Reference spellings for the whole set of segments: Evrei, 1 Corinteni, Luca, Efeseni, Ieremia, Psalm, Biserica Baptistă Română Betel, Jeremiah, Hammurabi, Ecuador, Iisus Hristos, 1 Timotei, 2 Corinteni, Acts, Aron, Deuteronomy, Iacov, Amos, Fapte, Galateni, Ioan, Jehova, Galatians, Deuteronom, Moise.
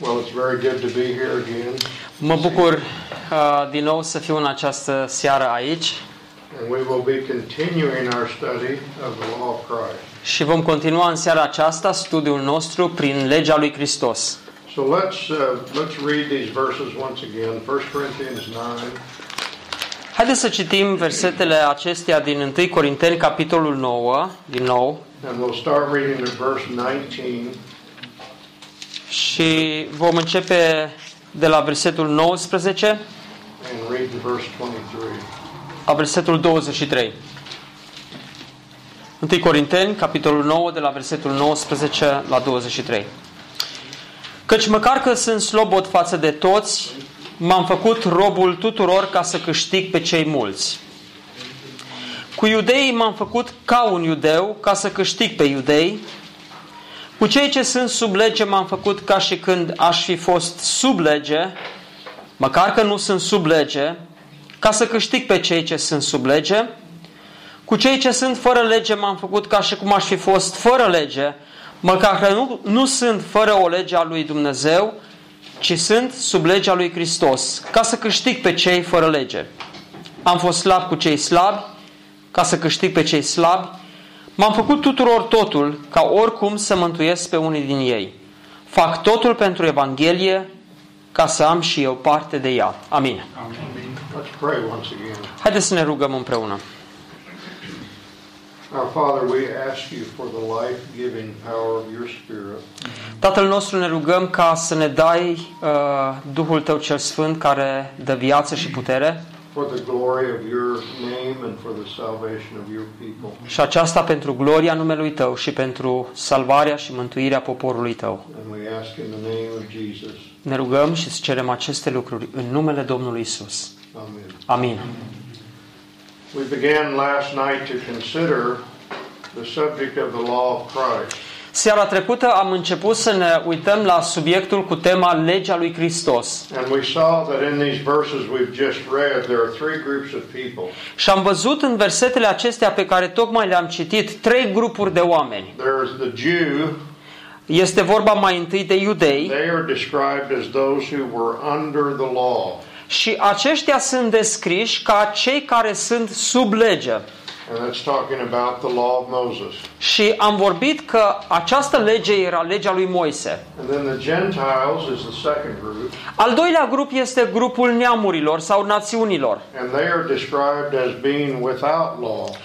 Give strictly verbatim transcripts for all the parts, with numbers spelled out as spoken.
Well, it's very good to be here again. Mă bucur uh, din nou să fiu în această seară aici. And we will be continuing our study of the law of Christ. Și vom continua în seara aceasta studiul nostru prin legea lui Hristos. So let's uh, let's read these verses once again. First Corinthians nine. Haideți să citim versetele acestea din întâi Corinteni, capitolul nouă, din nou. And we'll start reading at verse nineteen. Și vom începe de la versetul nouăsprezece la versetul douăzeci și trei. întâi Corinteni, capitolul nouă, de la versetul nouăsprezece la douăzeci și trei. Căci măcar că sunt slobod față de toți, m-am făcut robul tuturor ca să câștig pe cei mulți. Cu iudeii m-am făcut ca un iudeu ca să câștig pe iudei. Cu cei ce sunt sub lege m-am făcut ca și când aș fi fost sub lege, măcar că nu sunt sub lege, ca să câștig pe cei ce sunt sub lege. Cu cei ce sunt fără lege m-am făcut ca și cum aș fi fost fără lege, măcar că nu, nu sunt fără o lege a lui Dumnezeu, ci sunt sub legea lui Hristos, ca să câștig pe cei fără lege. Am fost slab cu cei slabi, ca să câștig pe cei slabi. M-am făcut tuturor totul, ca oricum să mântuiesc pe unii din ei. Fac totul pentru Evanghelie, ca să am și eu parte de ea. Amin. Haideți să ne rugăm împreună. Tatăl nostru, ne rugăm ca să ne dai uh, Duhul Tău cel Sfânt, care dă viață și putere. Și aceasta pentru gloria numelui Tău și pentru salvarea și mântuirea poporului Tău. Ne rugăm și îți cerem aceste lucruri în numele Domnului Iisus. Amin. Seara trecută am început să ne uităm la subiectul cu tema legea lui Hristos. Și am văzut în versetele acestea pe care tocmai le-am citit trei grupuri de oameni. Este vorba mai întâi de iudei. Și aceștia sunt descriși ca cei care sunt sub lege. And that's talking about the law of Moses. Și am vorbit că această lege era legea lui Moise. And then the Gentiles is the second group. Al doilea grup este grupul neamurilor sau națiunilor. And they are described as being without law.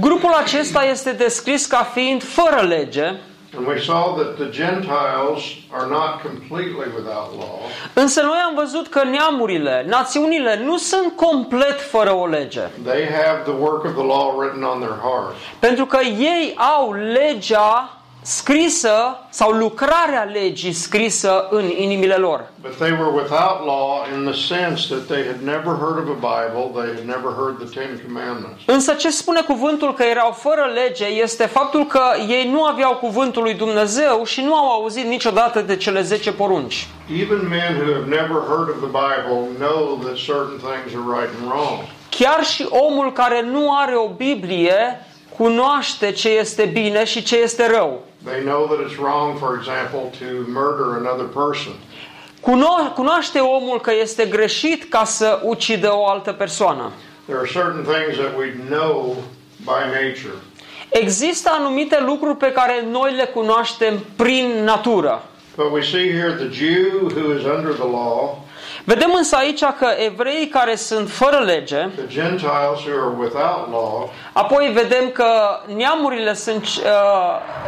Grupul acesta este descris ca fiind fără lege. And we saw that the Gentiles are not completely without law. Însă noi am văzut că neamurile, națiunile nu sunt complet fără o lege. They have the work of the law written on their heart. Pentru că ei au legea scrisă sau lucrarea legii scrisă în inimile lor. But they were without law in the sense that they had never heard of a Bible, they had never heard the Ten Commandments. Însă ce spune cuvântul că erau fără lege este faptul că ei nu aveau cuvântul lui Dumnezeu și nu au auzit niciodată de cele zece porunci. Even men who have never heard of the Bible know that certain things are right and wrong. Chiar și omul care nu are o Biblie cunoaște ce este bine și ce este rău. They know that it's wrong, for example, to murder another person. Cuno- cunoaște omul că este greșit ca să ucidă o altă persoană. There are certain things that we know by nature. Există anumite lucruri pe care noi le cunoaștem prin natură. But we see here the Jew who is under the law. Vedem însă aici că evreii care sunt fără lege, apoi vedem că neamurile sunt, uh,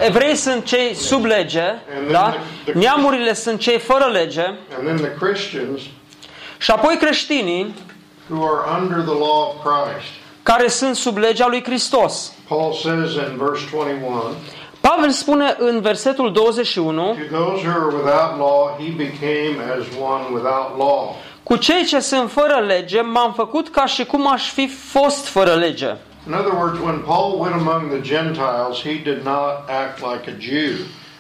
evreii sunt cei sub lege, da? Neamurile sunt cei fără lege, și apoi creștinii care sunt sub legea lui Hristos. Pavel spune în versetul douăzeci și unu, Cu cei ce sunt fără lege, m-am făcut ca și cum aș fi fost fără lege. In other words, when Paul went among the Gentiles, he did not act like a Jew.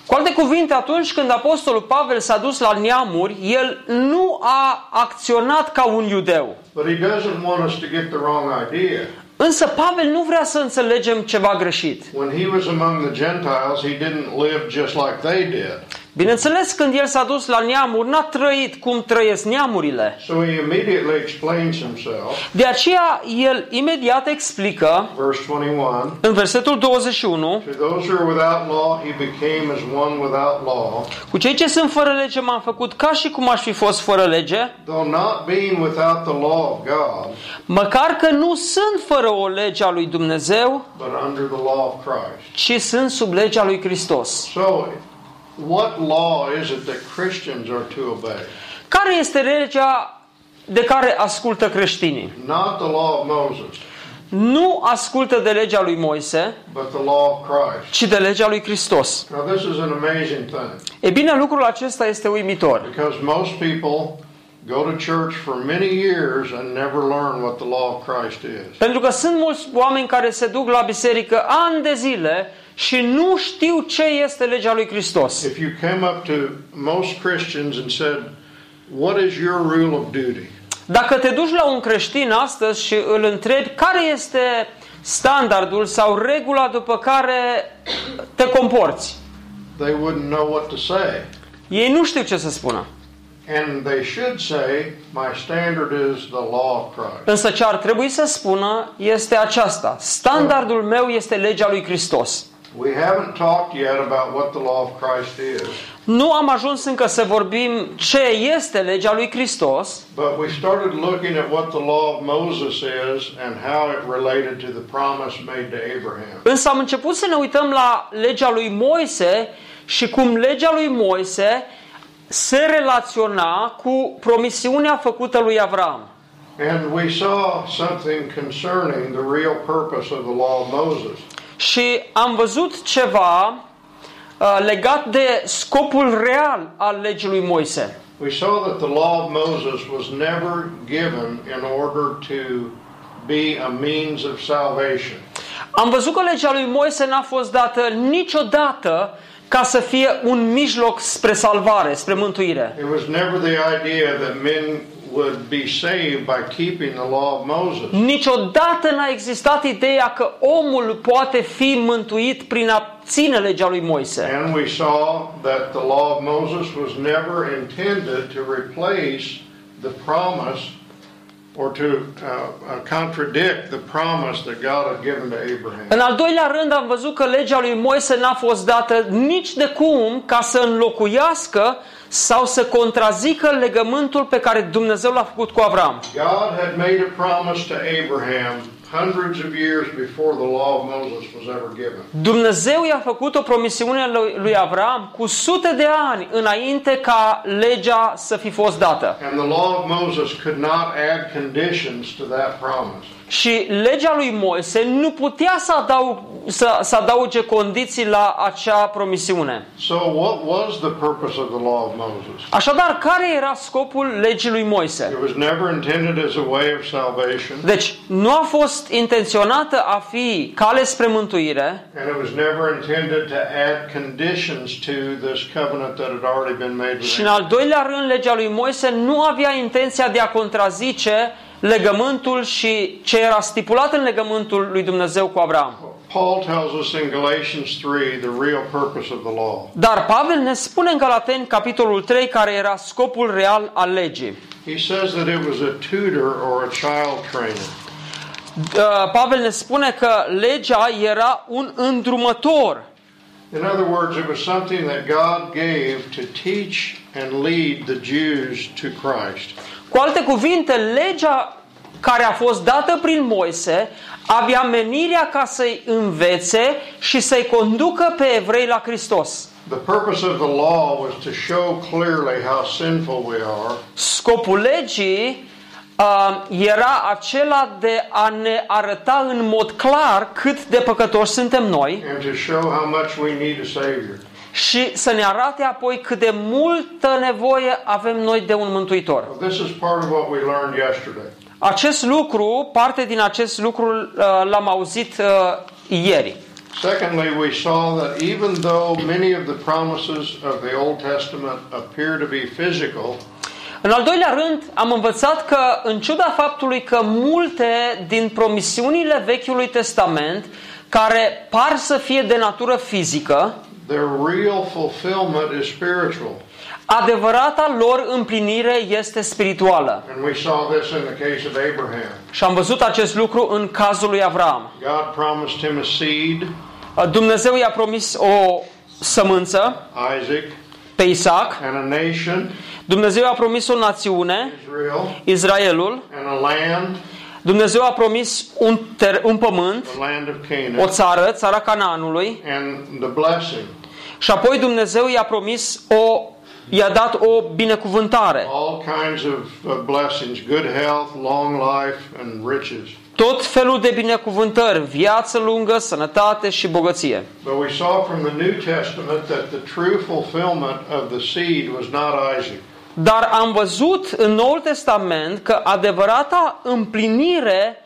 Cu alte cuvinte, atunci când apostolul Pavel s-a dus la neamuri, el nu a acționat ca un iudeu. But he doesn't want us to get the wrong idea. Însă Pavel nu vrea să înțelegem ceva greșit. When he was among the Gentiles, he didn't live just like they did. Bineînțeles, când el s-a dus la neamuri, n-a trăit cum trăiesc neamurile. So he immediately explains himself. De aceea, el imediat explică verse twenty-one, în versetul douăzeci și unu, to those who are without law, he became as one without law. Cu cei ce sunt fără lege m-am făcut ca și cum aș fi fost fără lege, though not being without the law of God, măcar că nu sunt fără o lege a lui Dumnezeu, but under the law of Christ, ci sunt sub legea lui Hristos. So, what law is it that Christians are to obey? Care este legea de care ascultă creștinii? Not the law of Moses. Nu ascultă de legea lui Moise, but the law of Christ. Ci de legea lui Hristos. Now this is an amazing thing. E bine, lucrul acesta este uimitor. Because most people go to church for many years and never learn what the law of Christ is. Pentru că sunt mulți oameni care se duc la biserică ani de zile și nu știu ce este legea lui Hristos. If you came up to most Christians and said, "What is your rule of duty?" Dacă te duci la un creștin astăzi și îl întrebi care este standardul sau regula după care te comporți, they wouldn't know what to say. Ei nu știu ce să spună. And they should say, my standard is the law of Christ. Însă ce ar trebui să spună este aceasta: standardul meu este legea lui Hristos. We haven't talked yet about what the law of Christ is. Nu am ajuns încă să vorbim ce este legea lui Hristos. But we started looking at what the law of Moses is and how it related to the promise made to Abraham. Însă am început să ne uităm la legea lui Moise și cum legea lui Moise se relaționa cu promisiunea făcută lui Avram. And we saw something concerning the real purpose of the law of Moses. Și am văzut ceva uh, legat de scopul real al legii lui Moise. We saw that the law of Moses was never given in order to be a means of salvation. Am văzut că legea lui Moise n-a fost dată niciodată ca să fie un mijloc spre salvare, spre mântuire. Niciodată n-a existat ideea că omul poate fi mântuit prin a ține legea lui Moise. Or to uh, contradict the promise that God had given to Abraham. În al doilea rând am văzut că legea lui Moise n-a fost dată nici de cum ca să înlocuiască sau să contrazică legământul pe care Dumnezeu l-a făcut cu Avram. God had made a promise to Abraham hundreds of years before the law of Moses was ever given. Dumnezeu i-a făcut o promisiune lui Avram cu sute de ani înainte ca legea să fi fost dată. And the law of Moses could not add conditions to that promise. Și legea lui Moise nu putea să adaug, să, să adauge condiții la acea promisiune. So what was the purpose of the law of Moses? Așadar, care era scopul legii lui Moise? It was never intended as a way of salvation. Deci, nu a fost intenționată a fi cale spre mântuire. And it was never intended to add conditions to this covenant that had already been made. Și în al doilea rând, legea lui Moise nu avea intenția de a contrazice legământul și ce era stipulat în legământul lui Dumnezeu cu Avram. Paul tells us in Galatians three the real purpose of the law. Dar Pavel ne spune în Galateni capitolul trei care era scopul real al legii. He says that it was a tutor or a child trainer. Pavel ne spune că legea era un îndrumător. In other words, it was something that God gave to teach and lead the Jews to Christ. Cu alte cuvinte, legea care a fost dată prin Moise avea menirea ca să-i învețe și să-i conducă pe evrei la Hristos. Scopul legii uh, era acela de a ne arăta în mod clar cât de păcătoși suntem noi și să ne arate apoi cât de multă nevoie avem noi de un mântuitor. Acest lucru, parte din acest lucru l-am auzit ieri. Secondly, we saw that even though many of the promises of the Old Testament appear to be physical, în al doilea rând, am învățat că, în ciuda faptului că multe din promisiunile Vechiului Testament, care par să fie de natură fizică, their real fulfillment is spiritual. Adevărata lor împlinire este spirituală. Și am văzut acest lucru în cazul lui Avram. Dumnezeu i-a promis o sămânță pe Isaac. Dumnezeu i-a promis o națiune, Israelul. Dumnezeu a promis un, ter- un pământ, o țară, țara Canaanului. Și apoi Dumnezeu i-a promis o i-a dat o binecuvântare. Tot felul de binecuvântări, viață lungă, sănătate și bogăție. Dar am văzut în Noul Testament că adevărata împlinire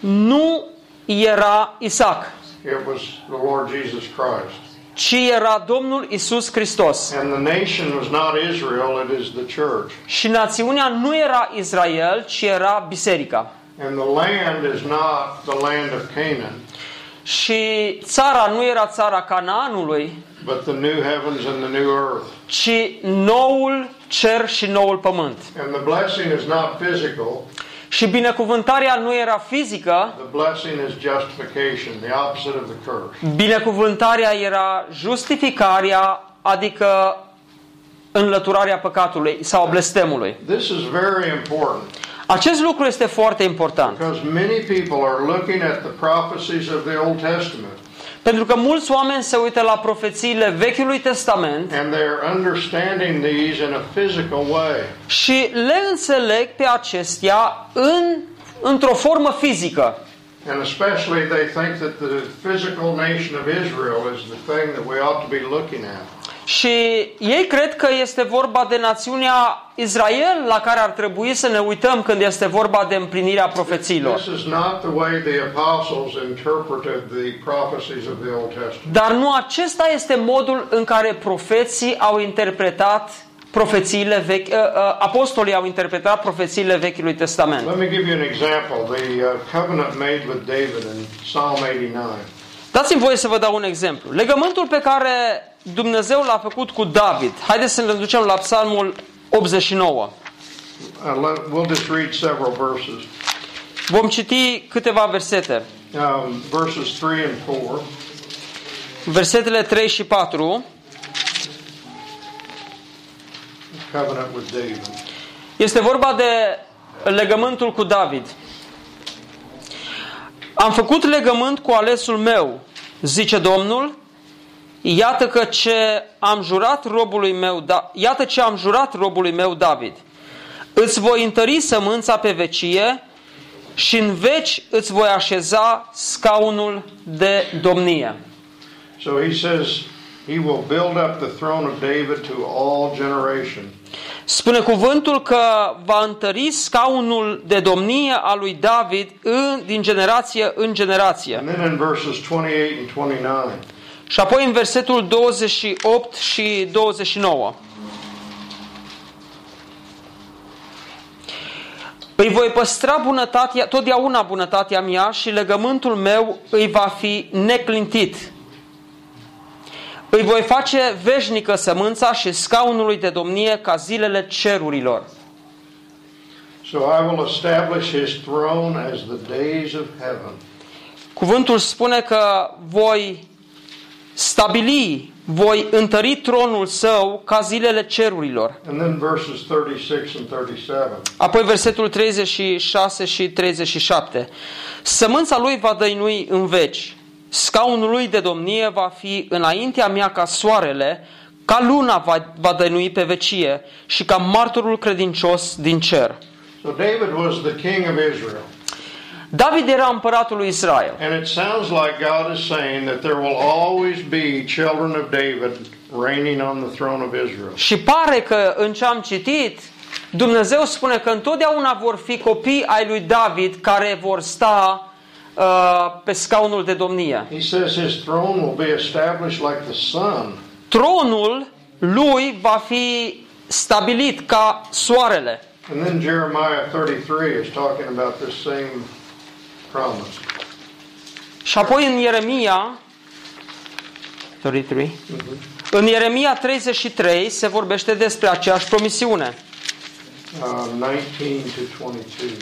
nu era Isaac, ci era Domnul Iisus Hristos. Și națiunea nu era Israel, ci era biserica. Și țara nu era țara Canaanului, ci noul cer și noul pământ. Și binecuvântarea nu era fizică. Binecuvântarea era justificarea, adică înlăturarea păcatului sau blestemului. Acest lucru este foarte important. Pentru că mulți oameni se uită la profețiile Vechiului Testament și le înțeleg pe acestea în, într-o formă fizică. Și ei cred că este vorba de națiunea Israel la care ar trebui să ne uităm când este vorba de împlinirea profețiilor. Dar nu acesta este modul în care profeții au interpretat profețiile vechi, apostolii au interpretat profețiile Vechiului Testament. Dați-mi voie să vă dau un exemplu. Legământul pe care Dumnezeu l-a făcut cu David. Haideți să ne ducem la Psalmul optzeci și nouă. We'll just read several verses. Vom citi câteva versete. Um, verses three and four. Versetele trei și patru. Covenant with David. Este vorba de legământul cu David. Am făcut legământ cu alesul meu, zice Domnul. Iată că ce am jurat robului meu, da, iată ce am jurat robului meu David. Îți voi întări sămânța pe vecie și în veci îți voi așeza scaunul de domnie. So he says he will build up the throne of David to all generations. Spune cuvântul că va întări scaunul de domnie a lui David în, din generație în generație. And then in verses twenty-eight and twenty-nine. Și apoi în versetul douăzeci și opt și douăzeci și nouă. Îi voi păstra bunătatea, totdeauna bunătatea mea și legământul meu îi va fi neclintit. Îi voi face veșnică sămânța și scaunului de domnie ca zilele cerurilor. So I will establish his throne as the days of heaven. Cuvântul spune că voi stabili, voi întări tronul său ca zilele cerurilor. Apoi versetul treizeci și șase și treizeci și șapte. Sămânța lui va dăinui în veci. Scaunul lui de domnie va fi înaintea mea ca soarele, ca luna va, va dăinui pe vecie și ca martorul credincios din cer. So David was the king of Israel. David era împăratul lui Israel. And it sounds like God is saying that there will always be children of David reigning on the throne of Israel. Și pare că în ce am citit, Dumnezeu spune că întotdeauna vor fi copii ai lui David care vor sta uh, pe scaunul de domnie. He says his throne will be established like the sun. Tronul lui va fi stabilit ca soarele. And then Jeremiah thirty-three is talking about this same promise. Și apoi în Ieremia treizeci și trei. Mm-hmm. În Ieremia treizeci și trei se vorbește despre aceeași promisiune. nouăsprezece la douăzeci și doi.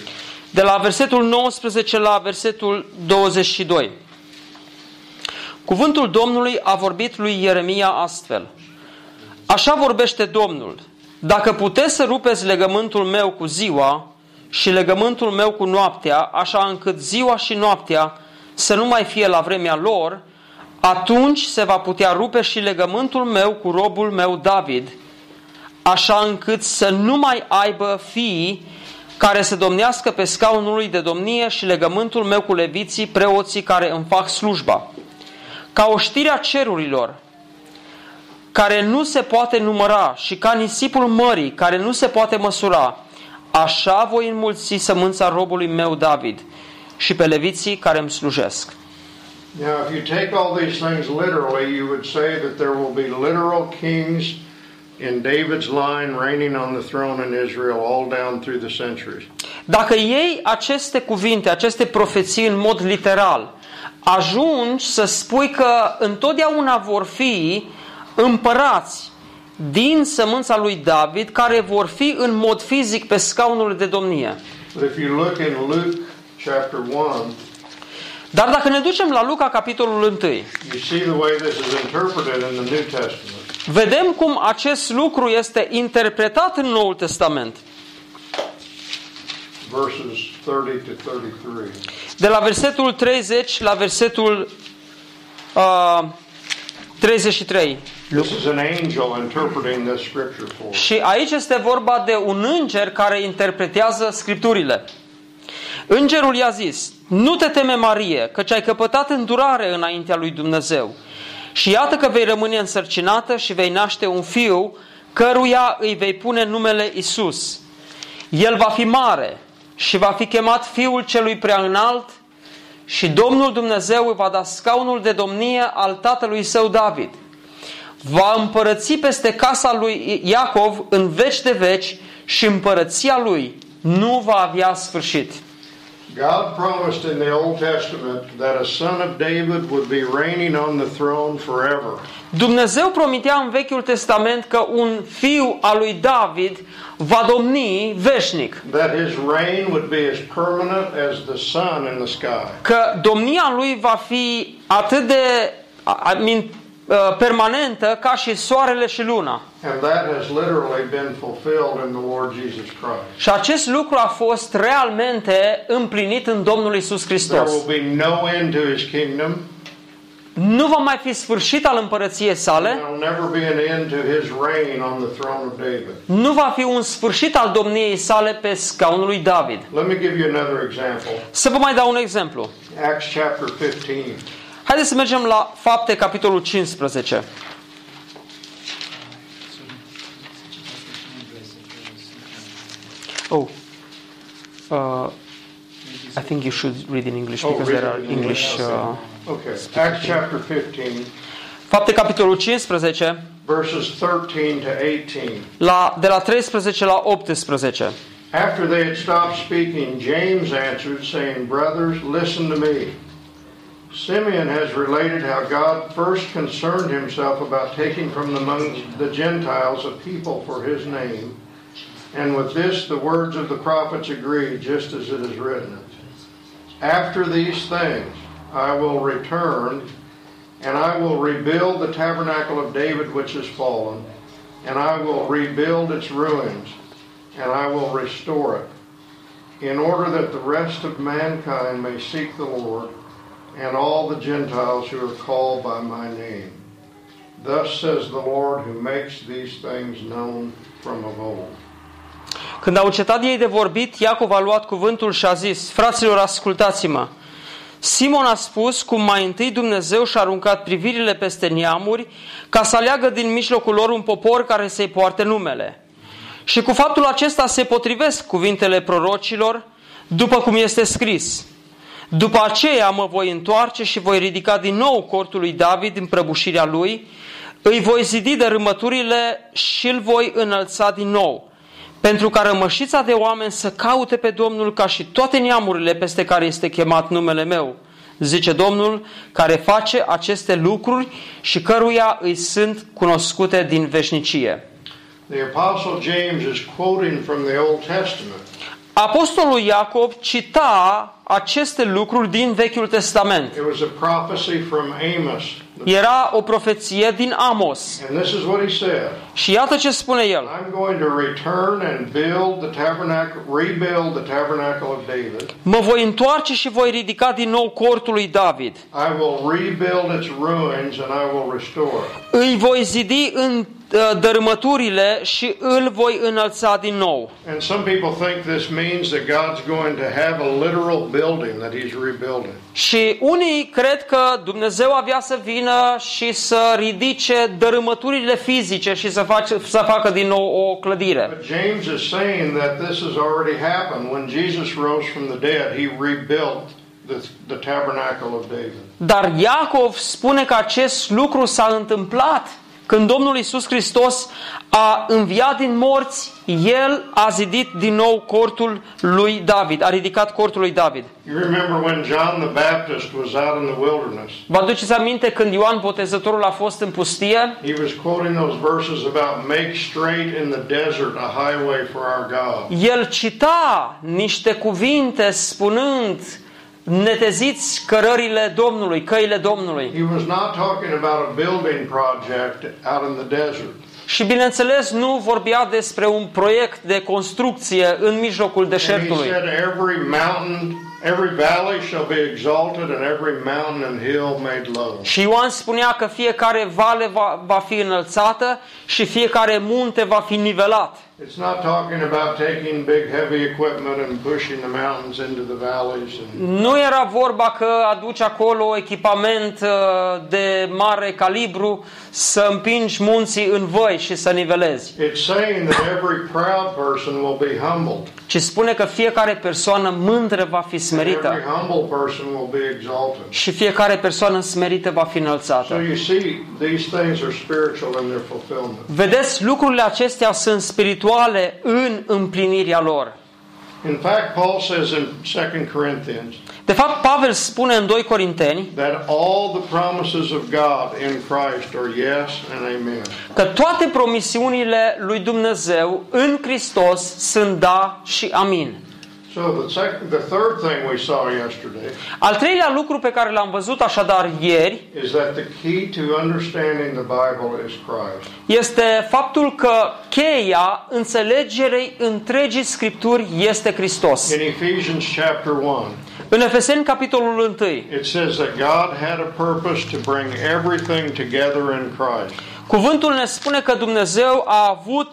De la versetul nouăsprezece la versetul douăzeci și doi. Cuvântul Domnului a vorbit lui Ieremia astfel: așa vorbește Domnul: dacă puteți să rupeți legământul meu cu ziua și legământul meu cu noaptea, așa încât ziua și noaptea să nu mai fie la vremea lor, atunci se va putea rupe și legământul meu cu robul meu David, așa încât să nu mai aibă fii care să domnească pe scaunul lui de domnie și legământul meu cu leviții, preoții care îmi fac slujba. Ca o știre a cerurilor, care nu se poate număra, și ca nisipul mării, care nu se poate măsura, așa voi înmulți sămânța robului meu David și pe leviții care îmi slujesc. Now, if you take all these things literally, you would say that there will be literal kings in David's line reigning on the throne in Israel all down through the centuries. Dacă iei aceste cuvinte, aceste profeții în mod literal, ajungi să spui că întotdeauna vor fi împărați din sămânța lui David care vor fi în mod fizic pe scaunul de domnie. Dar dacă ne ducem la Luca capitolul unu, vedem cum acest lucru este interpretat în Noul Testament. De la versetul treizeci la versetul uh, treizeci și trei. Și aici este vorba de un înger care interpretează Scripturile. Îngerul i-a zis: nu te teme, Marie, căci ai căpătat îndurare înaintea lui Dumnezeu. Și iată că vei rămâne însărcinată și vei naște un fiu, căruia îi vei pune numele Iisus. El va fi mare și va fi chemat Fiul Celui Preaînalt, și Domnul Dumnezeu îi va da scaunul de domnie al tatălui său David. Va împărăți peste casa lui Iacov în veci de veci și împărăția lui nu va avea sfârșit. God promised in the Old Testament that a son of David would be reigning on the throne forever. Dumnezeu promitea în Vechiul Testament că un fiu al lui David va domni veșnic. That his reign would be as permanent as the sun in the sky. Că domnia lui va fi atât de I mean, permanentă ca și soarele și luna. Și acest lucru a fost realmente împlinit în Domnul Iisus Hristos. Nu va mai fi sfârșit al împărăției sale. Nu va fi un sfârșit al domniei sale pe scaunul lui David. Să vă mai dau un exemplu. Acts chapter fifteen. Haideți să mergem la Fapte, capitolul cincisprezece. Oh, uh, I think you should read in English because there are English. Uh, okay. Acts chapter fifteen. Fapte, capitolul cincisprezece. Verses thirteen to eighteen. La de la treisprezece la optsprezece. After they had stopped speaking, James answered, saying, "Brothers, listen to me. Simeon has related how God first concerned himself about taking from among the Gentiles a people for his name, and with this the words of the prophets agree, just as it is written. After these things I will return, and I will rebuild the tabernacle of David which is fallen, and I will rebuild its ruins, and I will restore it, in order that the rest of mankind may seek the Lord, and all the Gentiles who are called by my name. Thus says the Lord who makes these things known from of old." Când au încetat ei de vorbit, Iacov a luat cuvântul și a zis: fraților, ascultați-mă. Simon a spus cum mai întâi Dumnezeu și-a aruncat privirile peste neamuri ca să aleagă din mijlocul lor un popor care să-i poarte numele. Și cu faptul acesta se potrivesc cuvintele prorocilor, după cum este scris: după aceea mă voi întoarce și voi ridica din nou cortul lui David din prăbușirea lui, îi voi zidi de râmăturile și îl voi înălța din nou, pentru ca rămășița de oameni să caute pe Domnul ca și toate neamurile peste care este chemat numele meu, zice Domnul, care face aceste lucruri și căruia îi sunt cunoscute din veșnicie. The Apostle James is quoting from the Old Testament. Apostolul Iacob cita aceste lucruri din Vechiul Testament. Era o profeție din Amos. Și iată ce spune el: mă voi întoarce și voi ridica din nou cortul lui David. Îi voi zidi în dărâmăturile și îl voi înălța din nou. Și unii cred că Dumnezeu avea să vină și să ridice dărâmăturile fizice și să, face, să facă din nou o clădire. Dar Iacov spune că acest lucru s-a întâmplat când Domnul Iisus Hristos a înviat din morți, El a zidit din nou cortul lui David, a ridicat cortul lui David. Vă aduceți aminte când Ioan Botezătorul a fost în pustie? El cita niște cuvinte spunând: neteziți cărările Domnului, căile Domnului. He was not talking about a building project out in the desert. Și bineînțeles nu vorbea despre un proiect de construcție în mijlocul deșertului. And he said, every mountain, every valley shall be exalted and every mountain and hill made low. Și Ioan spunea că fiecare vale va, va fi înălțată și fiecare munte va fi nivelat. It's not talking about taking big heavy equipment and pushing the mountains into the valleys. Nu era vorba că aduci acolo echipament de mare calibru să împingi munții în văi și să nivelezi. It's saying that every proud person will be humbled. Ci spune că fiecare persoană mândră va fi smerită. Every humble person will be exalted. Și fiecare persoană smerită va fi înălțată. So you see, these things are spiritual in their fulfillment. Vedeți, lucrurile acestea sunt spirituale în împlinirea lor. In fact, Paul says in Second Corinthians, de fapt, Pavel spune în Doi Corinteni că toate promisiunile lui Dumnezeu în Hristos sunt da și amin. So the second, the third thing we saw yesterday. Al treilea lucru pe care l-am văzut așadar ieri este faptul că cheia înțelegerei întregii Scripturi este Hristos. In Ephesians chapter one. În Efeseni capitolul unu. It says that God had a purpose to bring everything together in Christ. Cuvântul ne spune că Dumnezeu a avut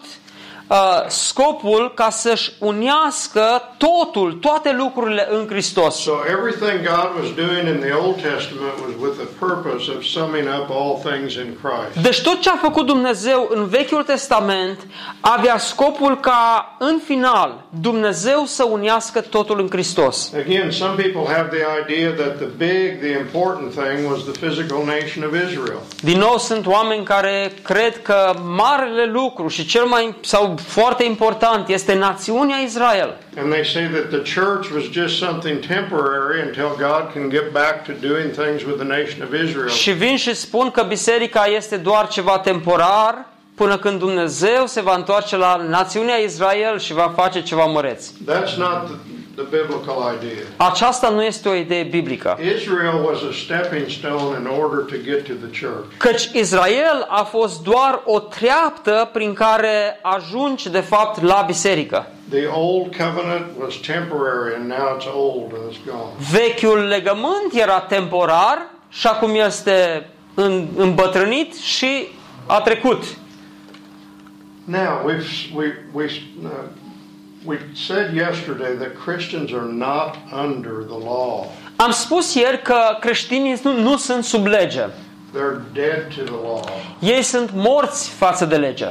Uh, scopul ca să-și unească totul, toate lucrurile în Hristos. So everything God was doing in the Old Testament was with the purpose of summing up all things in Christ. Deci tot ce a făcut Dumnezeu în Vechiul Testament avea scopul ca în final Dumnezeu să unească totul în Hristos. Again, some people have the idea that the big, the important thing was the physical nation of Israel. Din nou sunt oameni care cred că marele lucru și cel mai sau foarte important este națiunea Israel. And they say that the church was just something temporary until God can get back to doing things with the nation of Israel. Și vin și spun că biserica este doar ceva temporar până când Dumnezeu se va întoarce la națiunea Israel și va face ceva măreț. That's not the, the biblical idea. Aceasta nu este o idee biblică. Israel was a stepping stone in order to get to the church. Căci Israel a fost doar o treaptă prin care ajungi de fapt la biserică. The old covenant was temporary and now it's old and it's gone. Vechiul legământ era temporar și acum este îmbătrânit și a trecut. Now we've we we uh, We said yesterday that Christians are not under the law. Am spus ieri că creștinii nu, nu sunt sub lege. They're dead to the law. Ei sunt morți față de lege.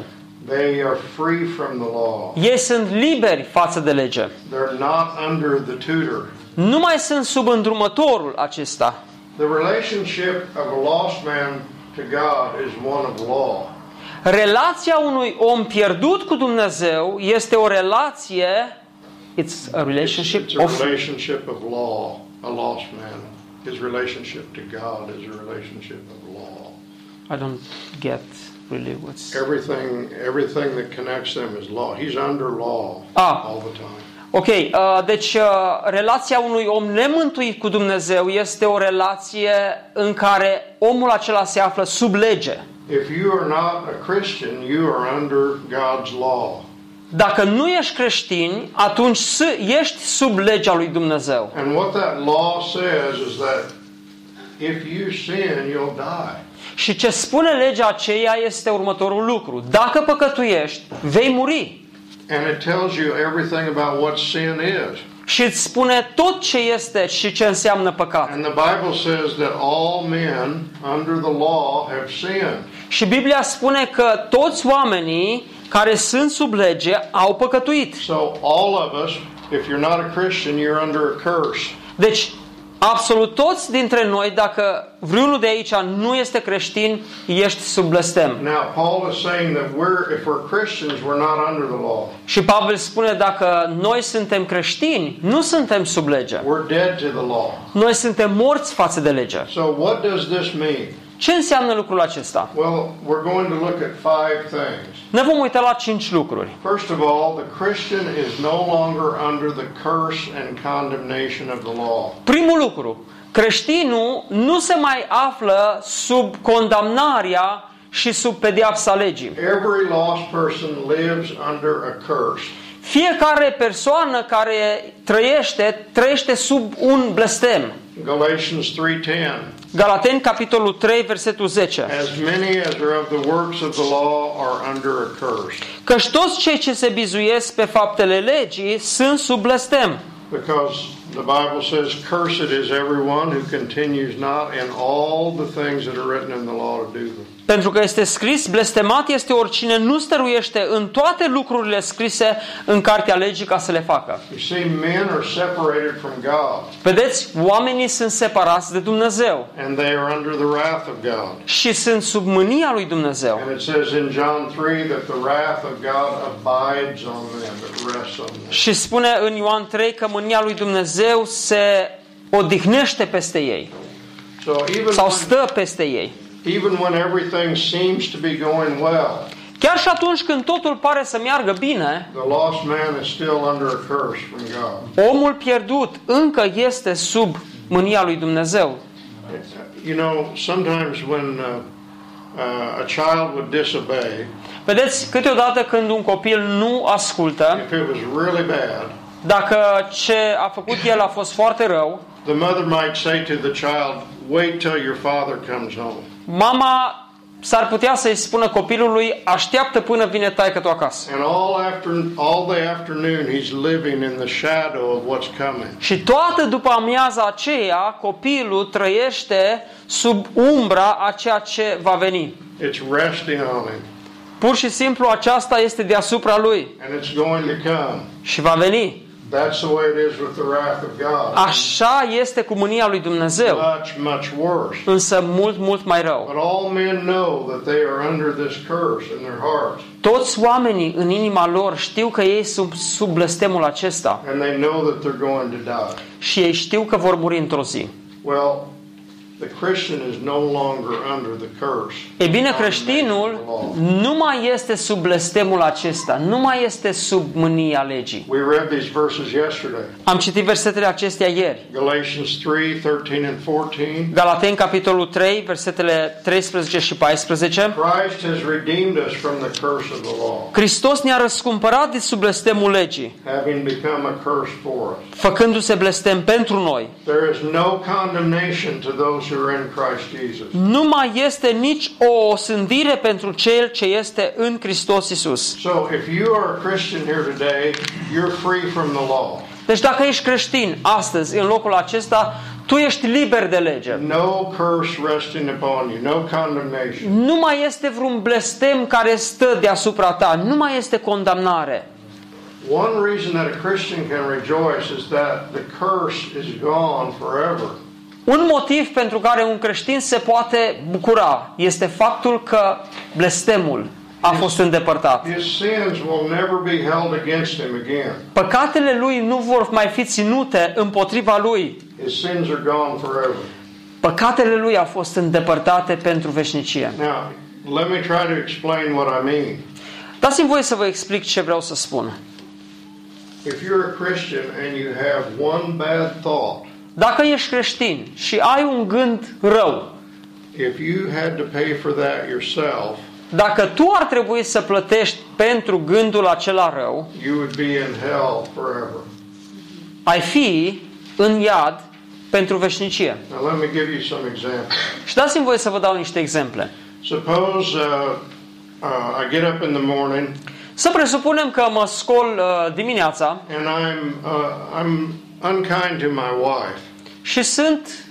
They are free from the law. Ei sunt liberi față de lege. They're not under the tutor. Nu mai sunt sub îndrumătorul acesta. The relationship of a lost man to God is one of law. Relația unui om pierdut cu Dumnezeu este o relație, it's a relationship, it's, it's a of, relationship of law. A lost man, his relationship to God is a relationship of law. I don't get really what's everything everything that connects them is law. He's under law ah. all the time. Ok, uh, deci uh, relația unui om nemântuit cu Dumnezeu este o relație în care omul acela se află sub lege. If you are not a Christian, you are under God's law. Dacă nu ești creștin, atunci ești sub legea lui Dumnezeu. And what that law says is that if you sin, you'll die. Și ce spune legea aceea este următorul lucru: dacă păcătuiești, vei muri. And it tells you everything about what sin is. Și îți spune tot ce este și ce înseamnă păcat. And the Bible says that all men under the law have sinned. Și Biblia spune că toți oamenii care sunt sub lege au păcătuit. So all of us, if you're not a Christian, you're under a curse. Deci absolut toți dintre noi, dacă vreunul de aici nu este creștin, ești sub blestem. Și Pavel spune, dacă noi suntem creștini, nu suntem sub lege. Noi suntem morți față de lege. Ce înseamnă lucrul acesta? Well, we're going to look at five things. Ne vom uita la cinci lucruri. First of all, the Christian is no longer under the curse and condemnation of the law. Primul lucru, creștinul nu se mai află sub condamnarea și sub pedeapsa legii. Every lost person lives under a curse. Fiecare persoană care trăiește, trăiește sub un blestem. Galatians trei zece. Galateni capitolul trei versetul zece. As many as are of the works of the law are under a curse. Căci toți cei ce se bizuiesc pe faptele legii sunt sub blestem. Because the Bible says cursed is everyone who continues not in all the things that are written in the law to do them. Pentru că este scris, blestemat este oricine nu stăruiește în toate lucrurile scrise în cartea legii ca să le facă. Vedeți, oamenii sunt separați de Dumnezeu. Și sunt sub mânia lui Dumnezeu. Și spune în Ioan trei că mânia lui Dumnezeu se odihnește peste ei. Sau stă peste ei. Even when everything seems to be going well. Chiar și atunci când totul pare să meargă bine, the lost man is still under a curse from God. Omul pierdut încă este sub mânia lui Dumnezeu. You know, sometimes when uh, uh, a child would disobey. Vedeți, câteodată când un copil nu ascultă, if it was really bad, dacă ce a făcut el a fost foarte rău, the mother might say to the child, "Wait till your father comes home." Mama s-ar putea să-i spună copilului, așteaptă până vine taică-tu acasă. Și toată după amiaza aceea, copilul trăiește sub umbra a ceea ce va veni. Pur și simplu aceasta este deasupra lui. Și va veni. That's the way it is with the wrath of God. Așa este cu mânia lui Dumnezeu. Much, much worse. Însă mult, mult mai rău. But all men know that they are under this curse in their hearts. Toți oamenii în inima lor știu că ei sunt sub blestemul acesta. And they know that they're going to die. Și ei știu că vor muri într-o zi. Well, the Christian is no longer under the curse. E bine, creștinul nu mai este sub blestemul acesta, nu mai este sub mânia legii. We read these verses yesterday. Am citit versetele acestea ieri. Galatians trei, treisprezece and paisprezece. Galateni capitolul trei, versetele treisprezece și paisprezece. Christ has redeemed us from the curse of the law. Hristos ne-a răscumpărat de sub blestemul legii. Having become a curse for us. Făcându-se blestem pentru noi. There is no condemnation to those Nu mai este nici o osândire pentru cel ce este în Hristos Iisus. Deci dacă ești creștin astăzi, în locul acesta, tu ești liber de lege. Nu mai este vreun blestem care stă deasupra ta. Nu mai este condamnare. One reason that a Christian can rejoice is that the curse is gone forever. Un motiv pentru care un creștin se poate bucura este faptul că blestemul a fost îndepărtat. Păcatele lui nu vor mai fi ținute împotriva lui. Păcatele lui au fost îndepărtate pentru veșnicie. Dați-mi voie să vă explic ce vreau să spun. Dacă ești creștin și ai un gând rău, dacă tu ar trebui să plătești pentru gândul acela rău, ai fi în iad pentru veșnicie. Și dați-mi voie să vă dau niște exemple. Să presupunem că mă scol uh, dimineața and I'm, uh, I'm unkind to my wife. Și sunt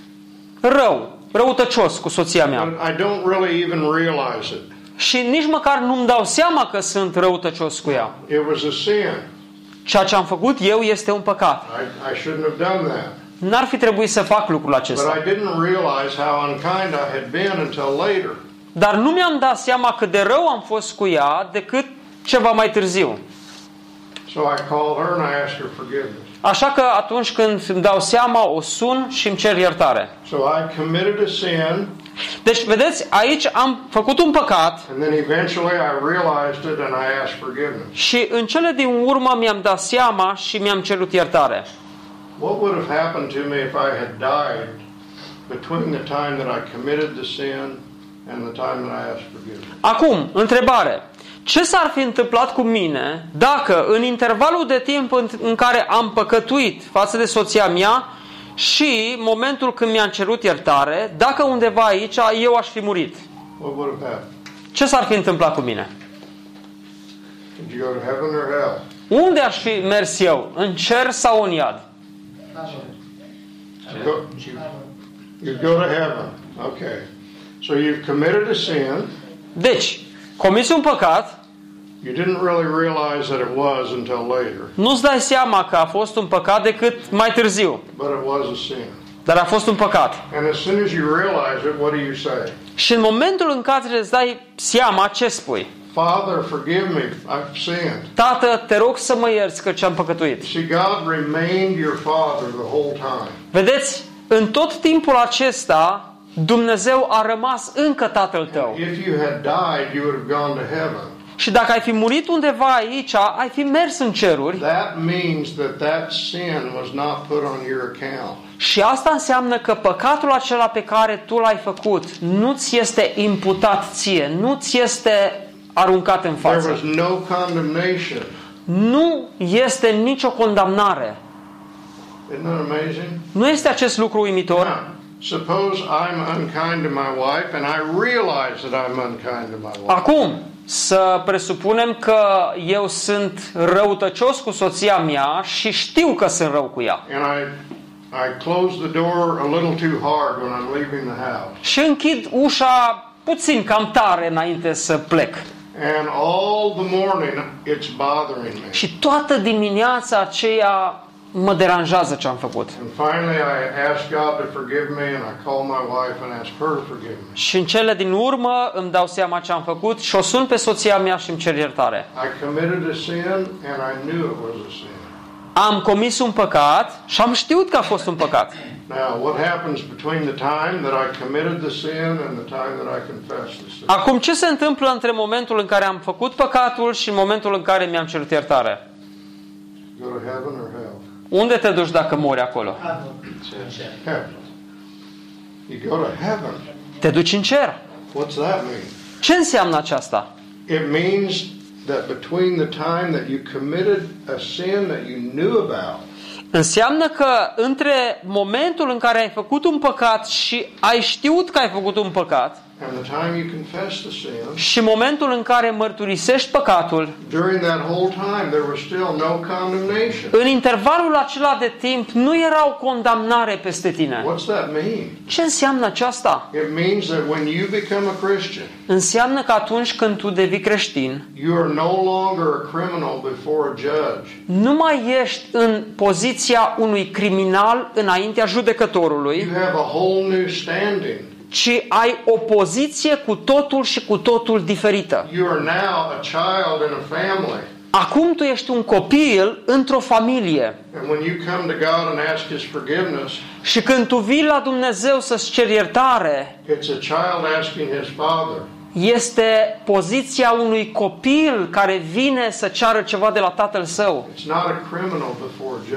rău, răutăcios cu soția mea. I don't really even realize it. Și nici măcar nu-mi dau seama că sunt răutăcios cu ea. It was a sin. Ceea ce am făcut eu este un păcat. I, I shouldn't have done that. N-ar fi trebuit să fac lucrul acesta. But I didn't realize how unkind I had been until later. Dar nu mi-am dat seama cât de rău am fost cu ea decât ceva mai târziu. Așa că atunci când îmi dau seama, o sun și îmi cer iertare. Deci, vedeți, aici am făcut un păcat și în cele din urmă mi-am dat seama și mi-am cerut iertare. Acum, întrebare. Ce s-ar fi întâmplat cu mine dacă în intervalul de timp în care am păcătuit față de soția mea și momentul când mi-am cerut iertare, dacă undeva aici eu aș fi murit? Ce s-ar fi întâmplat cu mine? Unde aș fi mers eu? În cer sau în iad? Deci, comiți un păcat, nu-ți dai seama că a fost un păcat decât mai târziu, dar a fost un păcat. Și în momentul în care îți dai seama, ce spui? Tată, te rog să mă ierți că ce-am păcătuit. Vedeți, în tot timpul acesta, Dumnezeu a rămas încă Tatăl tău. Și dacă ai fi murit undeva aici, ai fi mers în ceruri. Și asta înseamnă că păcatul acela pe care tu l-ai făcut nu ți este imputat ție, nu ți este aruncat în față. Nu este nicio condamnare. Nu este acest lucru uimitor? Suppose I'm unkind to my wife and I realize that I'm unkind to my wife. Acum, să presupunem că eu sunt răutăcios cu soția mea și știu că sunt rău cu ea. And I I close the door a little too hard when I'm leaving the house. Și închid ușa puțin cam tare înainte să plec. And all the morning it's bothering me. Și toată dimineața aceea mă deranjează ce am făcut. Și în cele din urmă îmi dau seama ce am făcut și o sun pe soția mea și îmi cer iertare. Am comis un păcat și am știut că a fost un păcat. Acum, ce se întâmplă între momentul în care am făcut păcatul și momentul în care mi-am cerut iertare? Unde te duci dacă mori acolo? Te duci în cer. Ce înseamnă aceasta? Înseamnă că între momentul în care ai făcut un păcat și ai știut că ai făcut un păcat și momentul în care mărturisești păcatul, în intervalul acela de timp nu era o condamnare peste tine. Ce înseamnă aceasta? Înseamnă că atunci când tu devii creștin, nu mai ești în poziția unui criminal înaintea judecătorului, ci ai o poziție cu totul și cu totul diferită. Acum tu ești un copil într-o familie. Și când tu vii la Dumnezeu să-ți ceri iertare, este poziția unui copil care vine să ceară ceva de la tatăl său.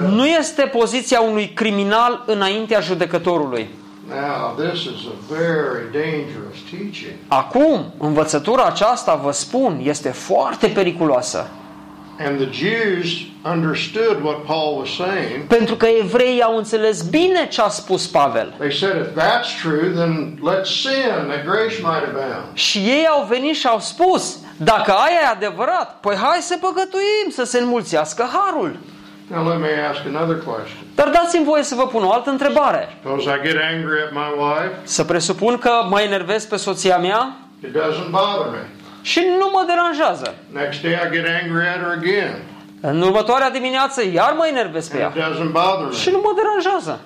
Nu este poziția unui criminal înaintea judecătorului. Now, this is a very dangerous teaching. Acum, învățătura aceasta, vă spun, este foarte periculoasă. And the Jews understood what Paul was saying. Pentru că evreii au înțeles bine ce a spus Pavel. They said, if that's true, then let's sin that grace might abound. Și ei au venit și au spus, dacă aia e adevărat, păi hai să păcătuim, să se înmulțească harul. Now let me ask another question. Dar dați-mi voie să vă pun o altă întrebare. Să presupun că mă enervez pe soția mea și nu mă deranjează. În următoarea dimineață iar mă enervez pe ea și nu mă deranjează.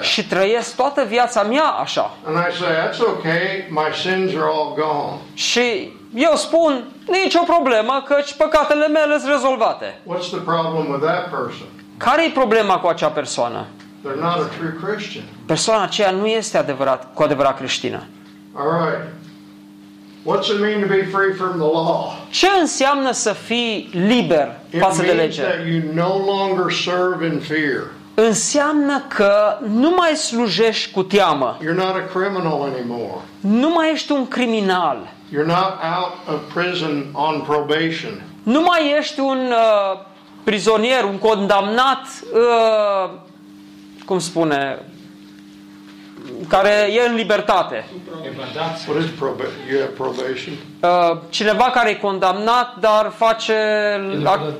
Și trăiesc toată viața mea așa. Și eu spun, nici o problemă, căci păcatele mele sunt rezolvate. Care e problema cu acea persoană? Persoana aceea nu este adevărat, cu adevărat creștină. Ce înseamnă să fii liber față de lege? Înseamnă că nu mai slujești cu teamă. Nu mai ești un criminal. You're not out of prison on probation. Nu mai ești un uh, prizonier, un condamnat, uh, cum spune, care e în libertate. What is proba- you have probation? Uh, cineva care e condamnat, dar face ac-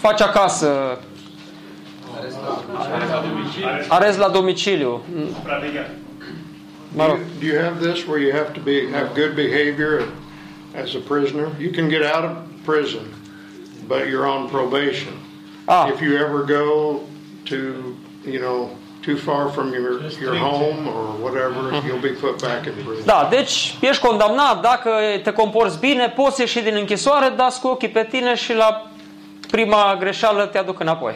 face acasă. Arest la domiciliu. Arest la domiciliu. Do you, do you have this where you have to be have good behavior as a prisoner? You can get out of prison, but you're on probation. Ah. If you ever go to, you know, too far from your your home or whatever, you'll be put back in prison. Da, deci ești condamnat, dacă te comporți bine, poți ieși din închisoare, dar cu ochii pe tine și la prima greșeală te aduc înapoi.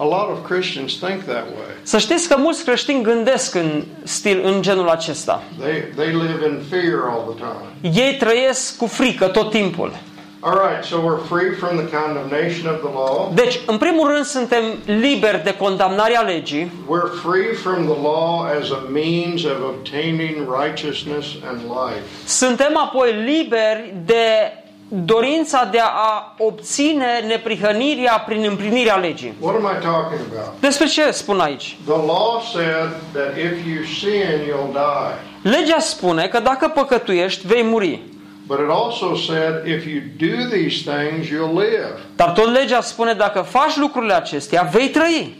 A lot of Christians think that way. Să știți că mulți creștini gândesc în stil în genul acesta. They they live in fear all the time. Ei trăiesc cu frică tot timpul. All right, so we're free from the condemnation of the law. Deci, în primul rând suntem liberi de condamnarea legii. We're free from the law as a means of obtaining righteousness and life. Suntem apoi liberi de dorința de a obține neprihănirea prin împlinirea legii. Despre ce spun aici? Legea spune că dacă păcătuiești, vei muri. Dar tot legea spune că dacă faci lucrurile acestea, vei trăi.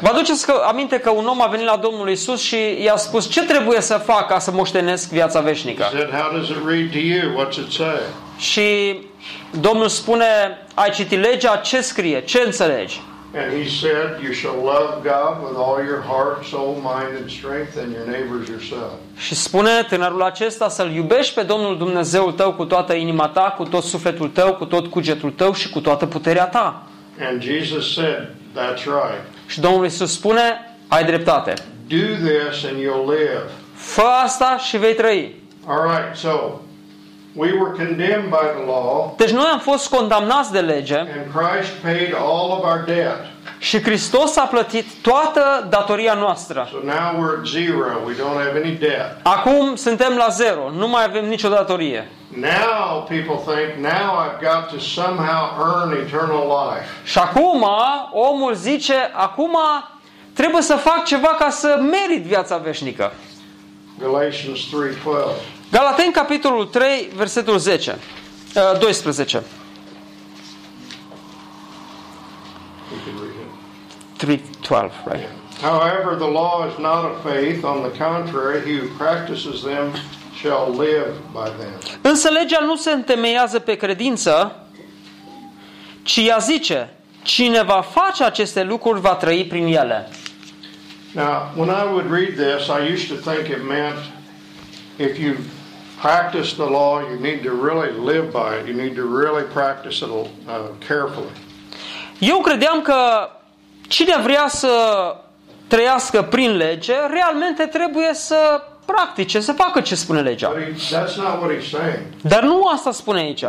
Vă aduceți aminte că un om a venit la Domnul Iisus și i-a spus, ce trebuie să fac ca să moștenesc viața veșnică? Și Domnul spune, ai citit legea? Ce scrie? Ce înțelegi? And he said, you shall love God with all your heart, soul, mind and strength and your neighbors yourself. Și spune tânărul acesta să-l iubești pe Domnul Dumnezeul tău cu toată inima ta, cu tot sufletul tău, cu tot cugetul tău și cu toată puterea ta. And Jesus said, that's right. Și Domnul Iisus spune, ai dreptate. Do this and you'll live. Fă asta și vei trăi. All right, so we were condemned by the law. Deci noi am fost condamnați de lege. And Christ paid all of our debt. Și Hristos a plătit toată datoria noastră. Acum suntem la zero, nu mai avem nicio datorie. Și acum omul zice, acum trebuie să fac ceva ca să merit viața veșnică. Galateni, capitolul trei, versetul zece, doisprezece. three twelve, right? However, the law is not of faith. On the contrary, he who practices them shall live by them. Însă legea nu se întemeiază pe credință, ci ea zice, cine va face aceste lucruri va trăi prin ele. Now, when I would read this, I used to think it meant if you practice the law, you need to really live by it. You need to really practice it uh, carefully. Eu credeam că cine vrea să trăiască prin lege, realmente trebuie să practice, să facă ce spune legea. Dar nu asta spune aici.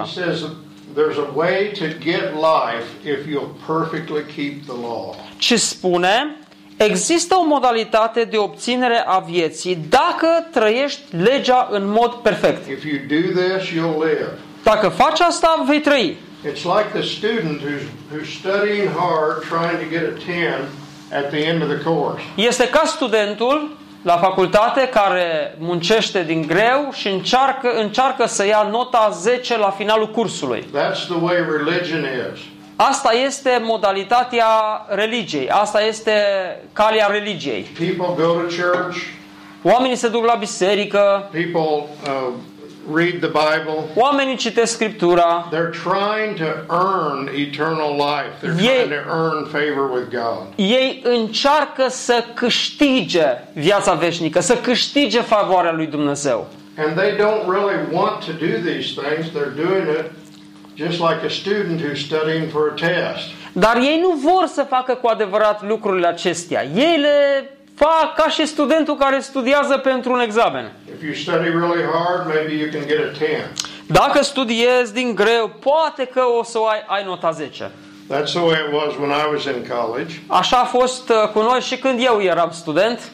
Ce spune? Există o modalitate de obținere a vieții dacă trăiești legea în mod perfect. Dacă faci asta, vei trăi. It's like the student who's who's studying hard trying to get a ten at the end of the course. Este ca studentul la facultate care muncește din greu și încearcă încearcă să ia nota zece la finalul cursului. That's the way religion is. Asta este modalitatea religiei. Asta este calea religiei. People go to church. Oamenii se duc la biserică. People uh, read the Bible. Oamenii citesc Scriptura. They're trying to earn eternal life. They're ei, trying to earn favor with God. Ei încearcă să câștige viața veșnică, să câștige favoarea lui Dumnezeu. And they don't really want to do these things. They're doing it just like a student who's studying for a test. Dar ei nu vor să facă cu adevărat lucrurile acestea. Ei le fac ca și studentul care studiază pentru un examen. Dacă studiezi din greu, poate că o să ai, ai nota zece. Așa a fost cu noi și când eu eram student.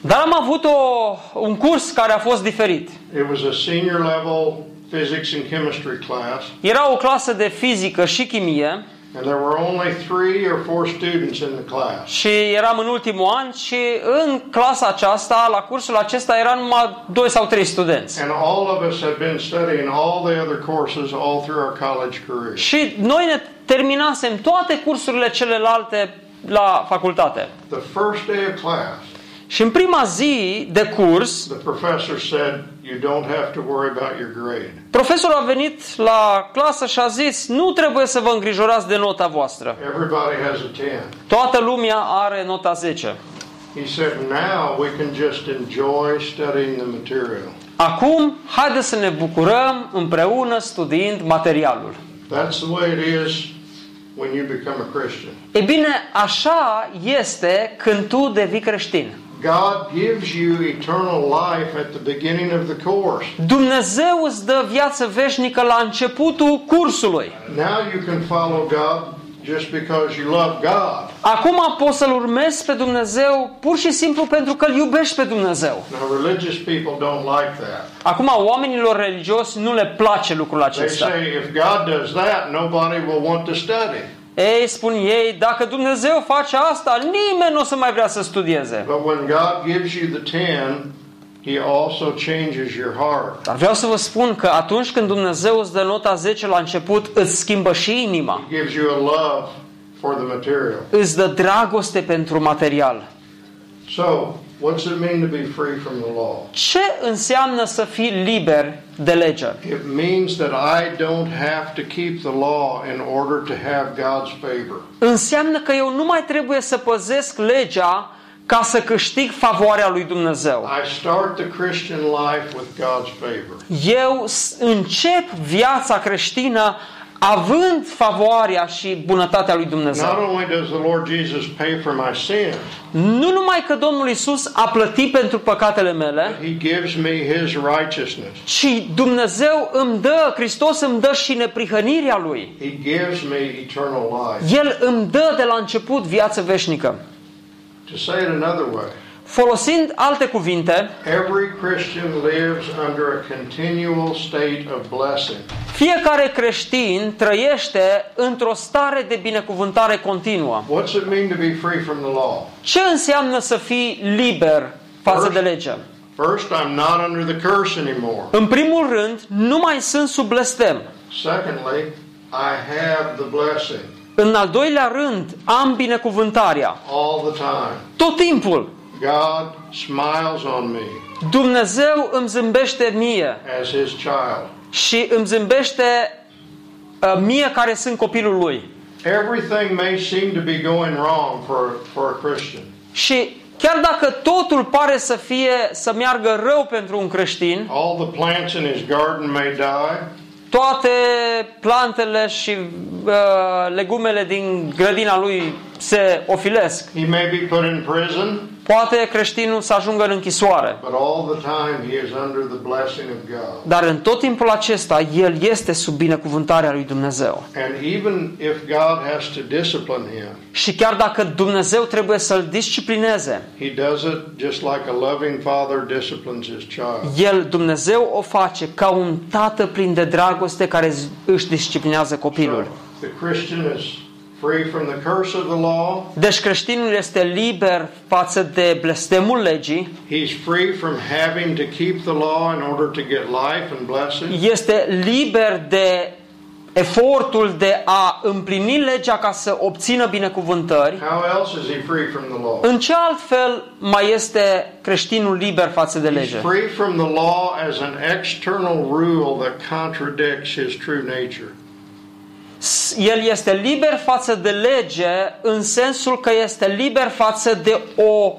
Dar am avut o, un curs care a fost diferit. Era o clasă de fizică și chimie. And there were only three or four students in the class. Și eram în ultimul an și în clasa aceasta, la cursul acesta eram numai doi sau trei studenți. And all of us had been studying all the other courses all through our college career. Și noi ne terminasem toate cursurile celelalte la facultate. The first day of class. Și în prima zi de curs, the professor said, you don't have to worry about your grade. Profesorul a venit la clasă și a zis, nu trebuie să vă îngrijorați de nota voastră. Everybody has a ten. Toată lumea are nota zece. He said, now we can just enjoy studying the material. Acum, haideți să ne bucurăm împreună studiind materialul. That's the way it is when you become a Christian. E bine, așa este când tu devii creștin. God gives you eternal life at the beginning of the course. Dumnezeu îți dă viață veșnică la începutul cursului. Now you can follow God just because you love God. Acum poți să-l urmezi pe Dumnezeu pur și simplu pentru că îl iubești pe Dumnezeu. Now religious people don't like that. Acum oamenilor religioși nu le place lucrul acesta. They say if God does that, nobody will want to study. Ei, spun ei, dacă Dumnezeu face asta, nimeni nu o să mai vrea să studieze. Dar vreau să vă spun că atunci când Dumnezeu îți dă nota zece la început, îți schimbă și inima. Îți dă dragoste pentru material. Ce înseamnă să fii liber de lege? It means that I don't have to keep the law in order to have God's favor. Înseamnă că eu nu mai trebuie să păzesc legea ca să câștig favoarea lui Dumnezeu. I start the Christian life with God's favor. Eu încep viața creștină având favoarea și bunătatea lui Dumnezeu. Nu numai că Domnul Iisus a plătit pentru păcatele mele, ci Dumnezeu îmi dă, Hristos îmi dă și neprihănirea Lui. El îmi dă de la început viață veșnică. Folosind alte cuvinte, fiecare creștin trăiește într-o stare de binecuvântare continuă. Ce înseamnă să fii liber față de lege? În primul rând, nu mai sunt sub blestem. În al doilea rând, am binecuvântarea. Tot timpul. God smiles on me. Dumnezeu îmi zâmbește mie. As his child. Și îmi zâmbește uh, mie care sunt copilul lui. Everything may seem to be going wrong for for a Christian. Și chiar dacă totul pare să fie să meargă rău pentru un creștin, all the plants in his garden may die. Toate plantele și uh, legumele din grădina lui se ofilesc. He may be put in prison. Poate creștinul să ajungă în închisoare. Dar în tot timpul acesta, el este sub binecuvântarea lui Dumnezeu. Și chiar dacă Dumnezeu trebuie să-l disciplineze, el, Dumnezeu, o face ca un tată plin de dragoste care își disciplinează copilul. Deci creștinul este liber față de blestemul legii. Este liber de efortul de a împlini legea ca să obțină binecuvântări. În ce altfel mai este creștinul liber față de lege? El este liber față de lege în sensul că este liber față de o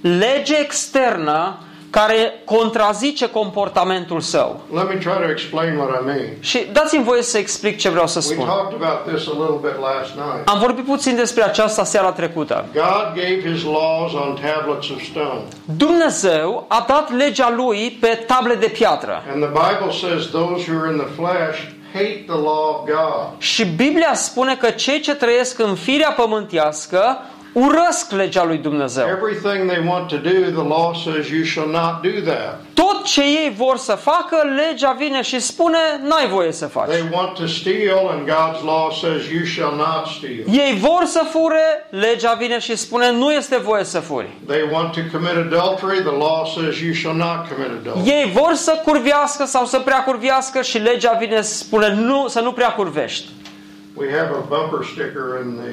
lege externă care contrazice comportamentul său. Let me try to explain what I mean. Și dați-mi voie să explic ce vreau să spun. We talked about this a little bit last night. Am vorbit puțin despre aceasta seara trecută. God gave his laws on tablets of stone. Dumnezeu a dat legea lui pe table de piatră. And the Bible says those who are in the flesh hate the law of God. Și Biblia spune că cei ce trăiesc în firea pământească urăsc legea lui Dumnezeu. Everything they want to do, the law says you shall not do that. Tot ce ei vor să facă, legea vine și spune n-ai voie să faci. They want to steal and God's law says you shall not steal. Ei vor să fure, legea vine și spune nu este voie să furi. They want to commit adultery, the law says you shall not commit adultery. Ei vor să curvească sau să prea curvească și legea vine și spune nu, să nu prea curvești. We have a bumper sticker in the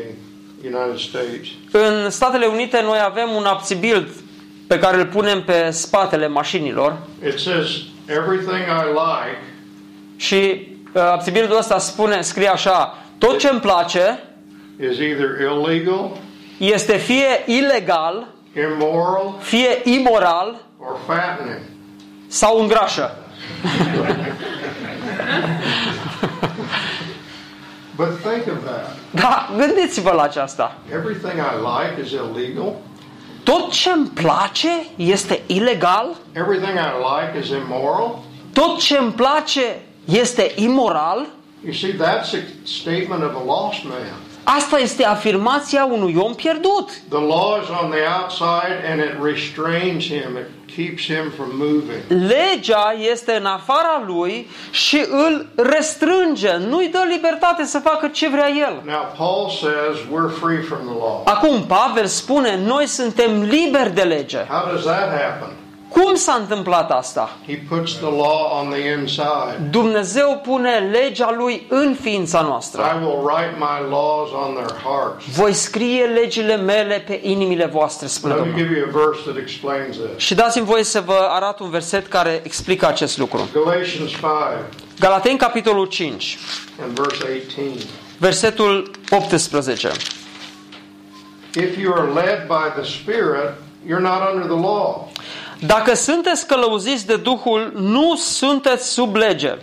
United States. În Statele Unite noi avem un abțibild pe care îl punem pe spatele mașinilor. It says everything I like. Și uh, abțibildul ăsta spune, scrie așa: tot ce îmi place is either illegal, este fie ilegal, immoral, fie imoral, or fattening, sau îngrașă. But think of that. Da, gândiți-vă la aceasta. Everything I like is illegal. Tot ce îmi place este ilegal. Everything I like is immoral. Tot ce îmi place este imoral. You see, that's a statement of a lost man. Asta este afirmația unui om pierdut. The law is on the outside and it restrains him. It keeps him from moving. Legea este în afara lui și îl restrânge, nu îi dă libertate să facă ce vrea el. Now Paul says we're free from the law. Acum Pavel spune noi suntem liberi de lege. How does that happen? Cum s-a întâmplat asta? He puts the law on the inside. Dumnezeu pune legea lui în ființa noastră. I will write my laws on their hearts. Voi scrie legile mele pe inimile voastre, spune Domnul. Let me give you a verse that explains this. Și dați-mi voie să vă arăt un verset care explică acest lucru. Galatians five. Galateni capitolul cinci. And verse eighteen. Versetul optsprezece. If you are led by the Spirit, you're not under the law. Dacă sunteți călăuziți de Duhul, nu sunteți sub lege.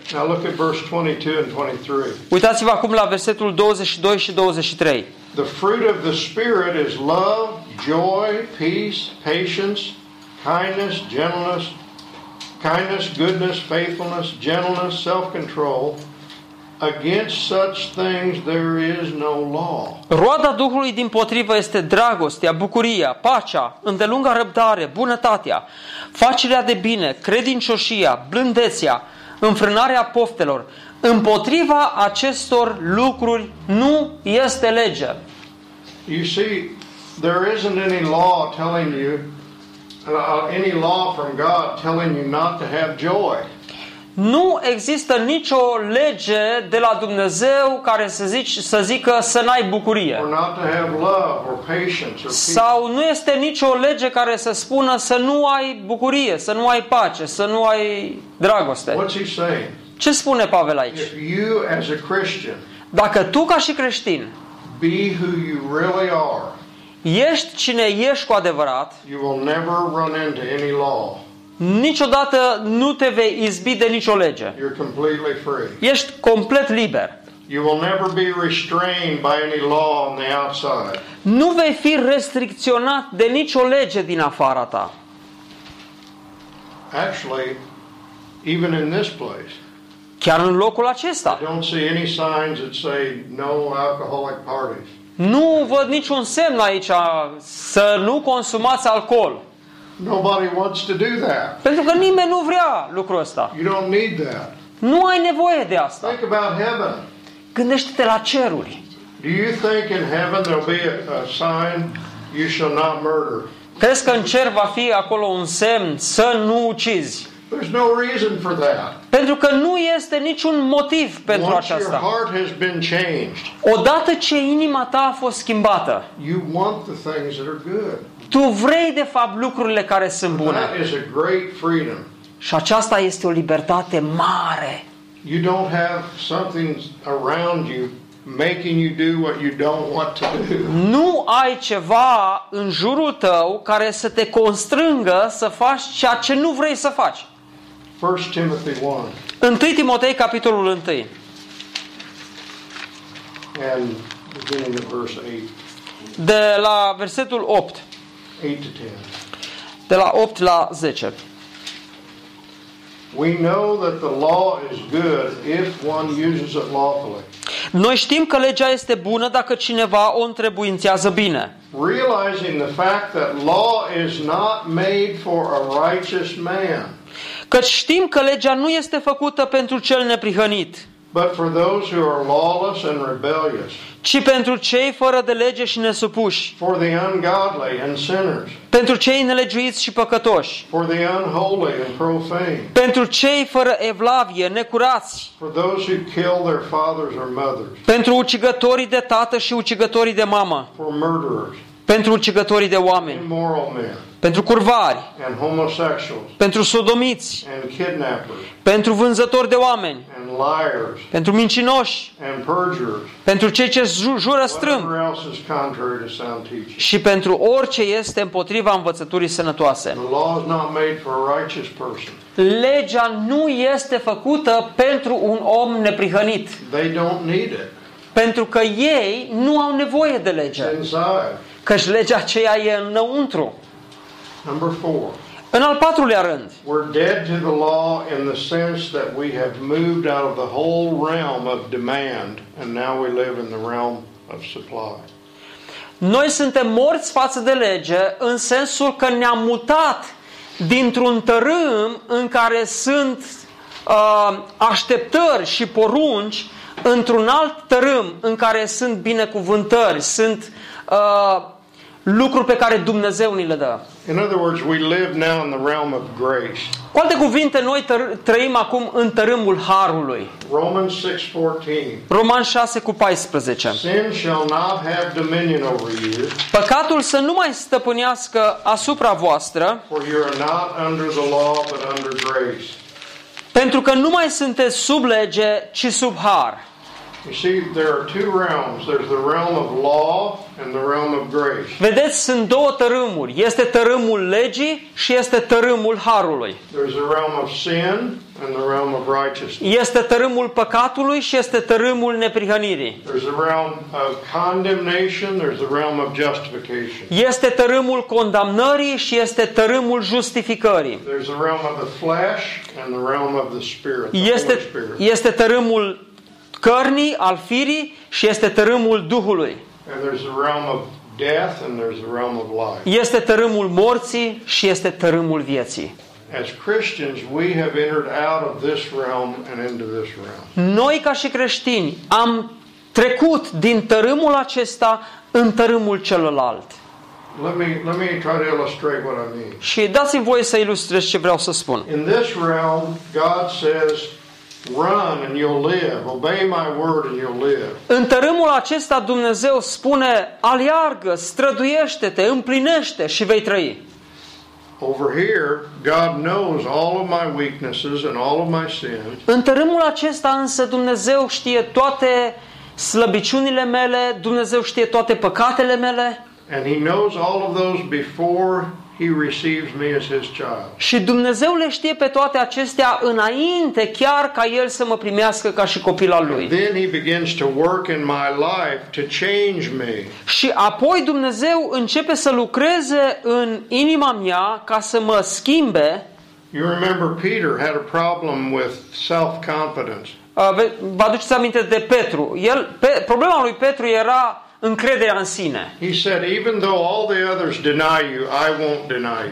Uitați-vă acum la versetul douăzeci și doi și douăzeci și trei. The fruit of the Spirit is love, joy, peace, patience, kindness, gentleness, kindness, goodness, faithfulness, gentleness, self-control. Against such things there is no law. Roada Duhului dimpotrivă este dragostea, bucuria, pacea, îndelunga răbdare, bunătatea, facerea de bine, credincioșia, blândețea, înfrânarea poftelor. Împotriva acestor lucruri nu este lege. You see, there isn't any law telling you, any law from God telling you not to have joy. Nu există nicio lege de la Dumnezeu care să, zici, să zică să n-ai bucurie. Sau nu este nicio lege care să spună să nu ai bucurie, să nu ai pace, să nu ai dragoste. Ce spune Pavel aici? Dacă tu ca și creștin ești cine ești cu adevărat, niciodată nu te vei izbi de nicio lege. You're completely free. Ești complet liber. You will never be restrained by any law on the outside. Nu vei fi restricționat de nicio lege din afara ta. Actually, even in this place, chiar în locul acesta, I don't see any signs that say no alcoholic parties. Nu văd niciun semn aici să nu consumați alcool. Nobody wants to do that. Pentru că nimeni nu vrea lucrul ăsta. You don't need that. Nu ai nevoie de asta. Think about heaven. Gândește-te la ceruri. Do you think in heaven there'll be a, a sign you shall not murder? Crezi că în cer va fi acolo un semn să nu ucizi? There's no reason for that. Pentru că nu este niciun motiv pentru Once aceasta. Your heart has been changed, odată ce inima ta a fost schimbată, you want the things that are good. Tu vrei de fapt lucrurile care sunt bune. Și aceasta este o libertate mare. Nu ai ceva în jurul tău care să te constrângă să faci ceea ce nu vrei să faci. Întâi Timotei, capitolul unu. De la versetul opt. De la opt la zece. We know that the law is good if one uses it lawfully. Noi știm că legea este bună dacă cineva o întrebuințează bine. Realizing the fact that law is not made for a righteous man. Căci știm că legea nu este făcută pentru cel neprihănit. But for those who are lawless and rebellious, ci pentru cei fără de lege și nesupuși, for the ungodly and sinners, pentru cei nelegiuiți și păcătoși, for the unholy and profane, pentru cei fără evlavie, necurați, for those who kill their fathers or mothers, pentru ucigătorii de tată și ucigătorii de mamă, for murderers, pentru ucigătorii de oameni, immoral men, pentru curvari, and homosexuals, pentru sodomiți, and kidnappers, pentru vânzători de oameni, and liars, pentru mincinoși, and perjurers, pentru cei ce jură strâmb și pentru orice este împotriva învățăturii sănătoase. Legea nu este făcută pentru un om neprihănit, pentru că ei nu au nevoie de lege, căci legea aceea e înăuntru. Number four. În al patrulea rând, we're dead to the law in the sense that we have moved out of the whole realm of demand and now we live in the realm of supply. Noi suntem morți față de lege în sensul că ne-am mutat dintr-un tărâm în care sunt uh, așteptări și porunci într-un alt tărâm în care sunt binecuvântări, sunt uh, lucruri pe care Dumnezeu ni le dă. In other words, we live now in the realm of grace. Cu alte cuvinte, noi trăim acum în tărâmul harului. Romans six fourteen. Romani șase cu paisprezece. Sin shall not have dominion over you. Păcatul să nu mai stăpânească asupra voastră. For you are not under the law but under grace. Pentru că nu mai sunteți sub lege, ci sub har. Vedeți, sunt două tărâmuri. Este tărâmul legii și este tărâmul harului. Este tărâmul păcatului și este tărâmul neprihănirii. Este tărâmul condamnării și este tărâmul justificării. Este, este tărâmul cărnii, al firii, și este tărâmul Duhului. Este tărâmul morții și este tărâmul vieții. Noi, ca și creștini, am trecut din tărâmul acesta în tărâmul celălalt. Let me, let me try to illustrate what I mean. Și dați-mi voie să ilustrez ce vreau să spun. In this realm, God says, run and you'll live. Obey my word and you'll live. În tărâmul acesta Dumnezeu spune: aleargă, străduiește-te, împlinește și vei trăi. Over here, God knows all of my weaknesses and all of my sins. În tărâmul acesta însă Dumnezeu știe toate slăbiciunile mele, Dumnezeu știe toate păcatele mele. And he knows all of those before he receives me as his child. Și Dumnezeu le știe pe toate acestea înainte chiar ca el să mă primească ca și copil al lui. Then he begins to work in my life to change me. Și apoi Dumnezeu începe să lucreze în inima mea ca să mă schimbe. You remember Peter had a problem with self-confidence. Vă aduceți aminte de Petru? El pe, problema lui Petru era încrederea în sine.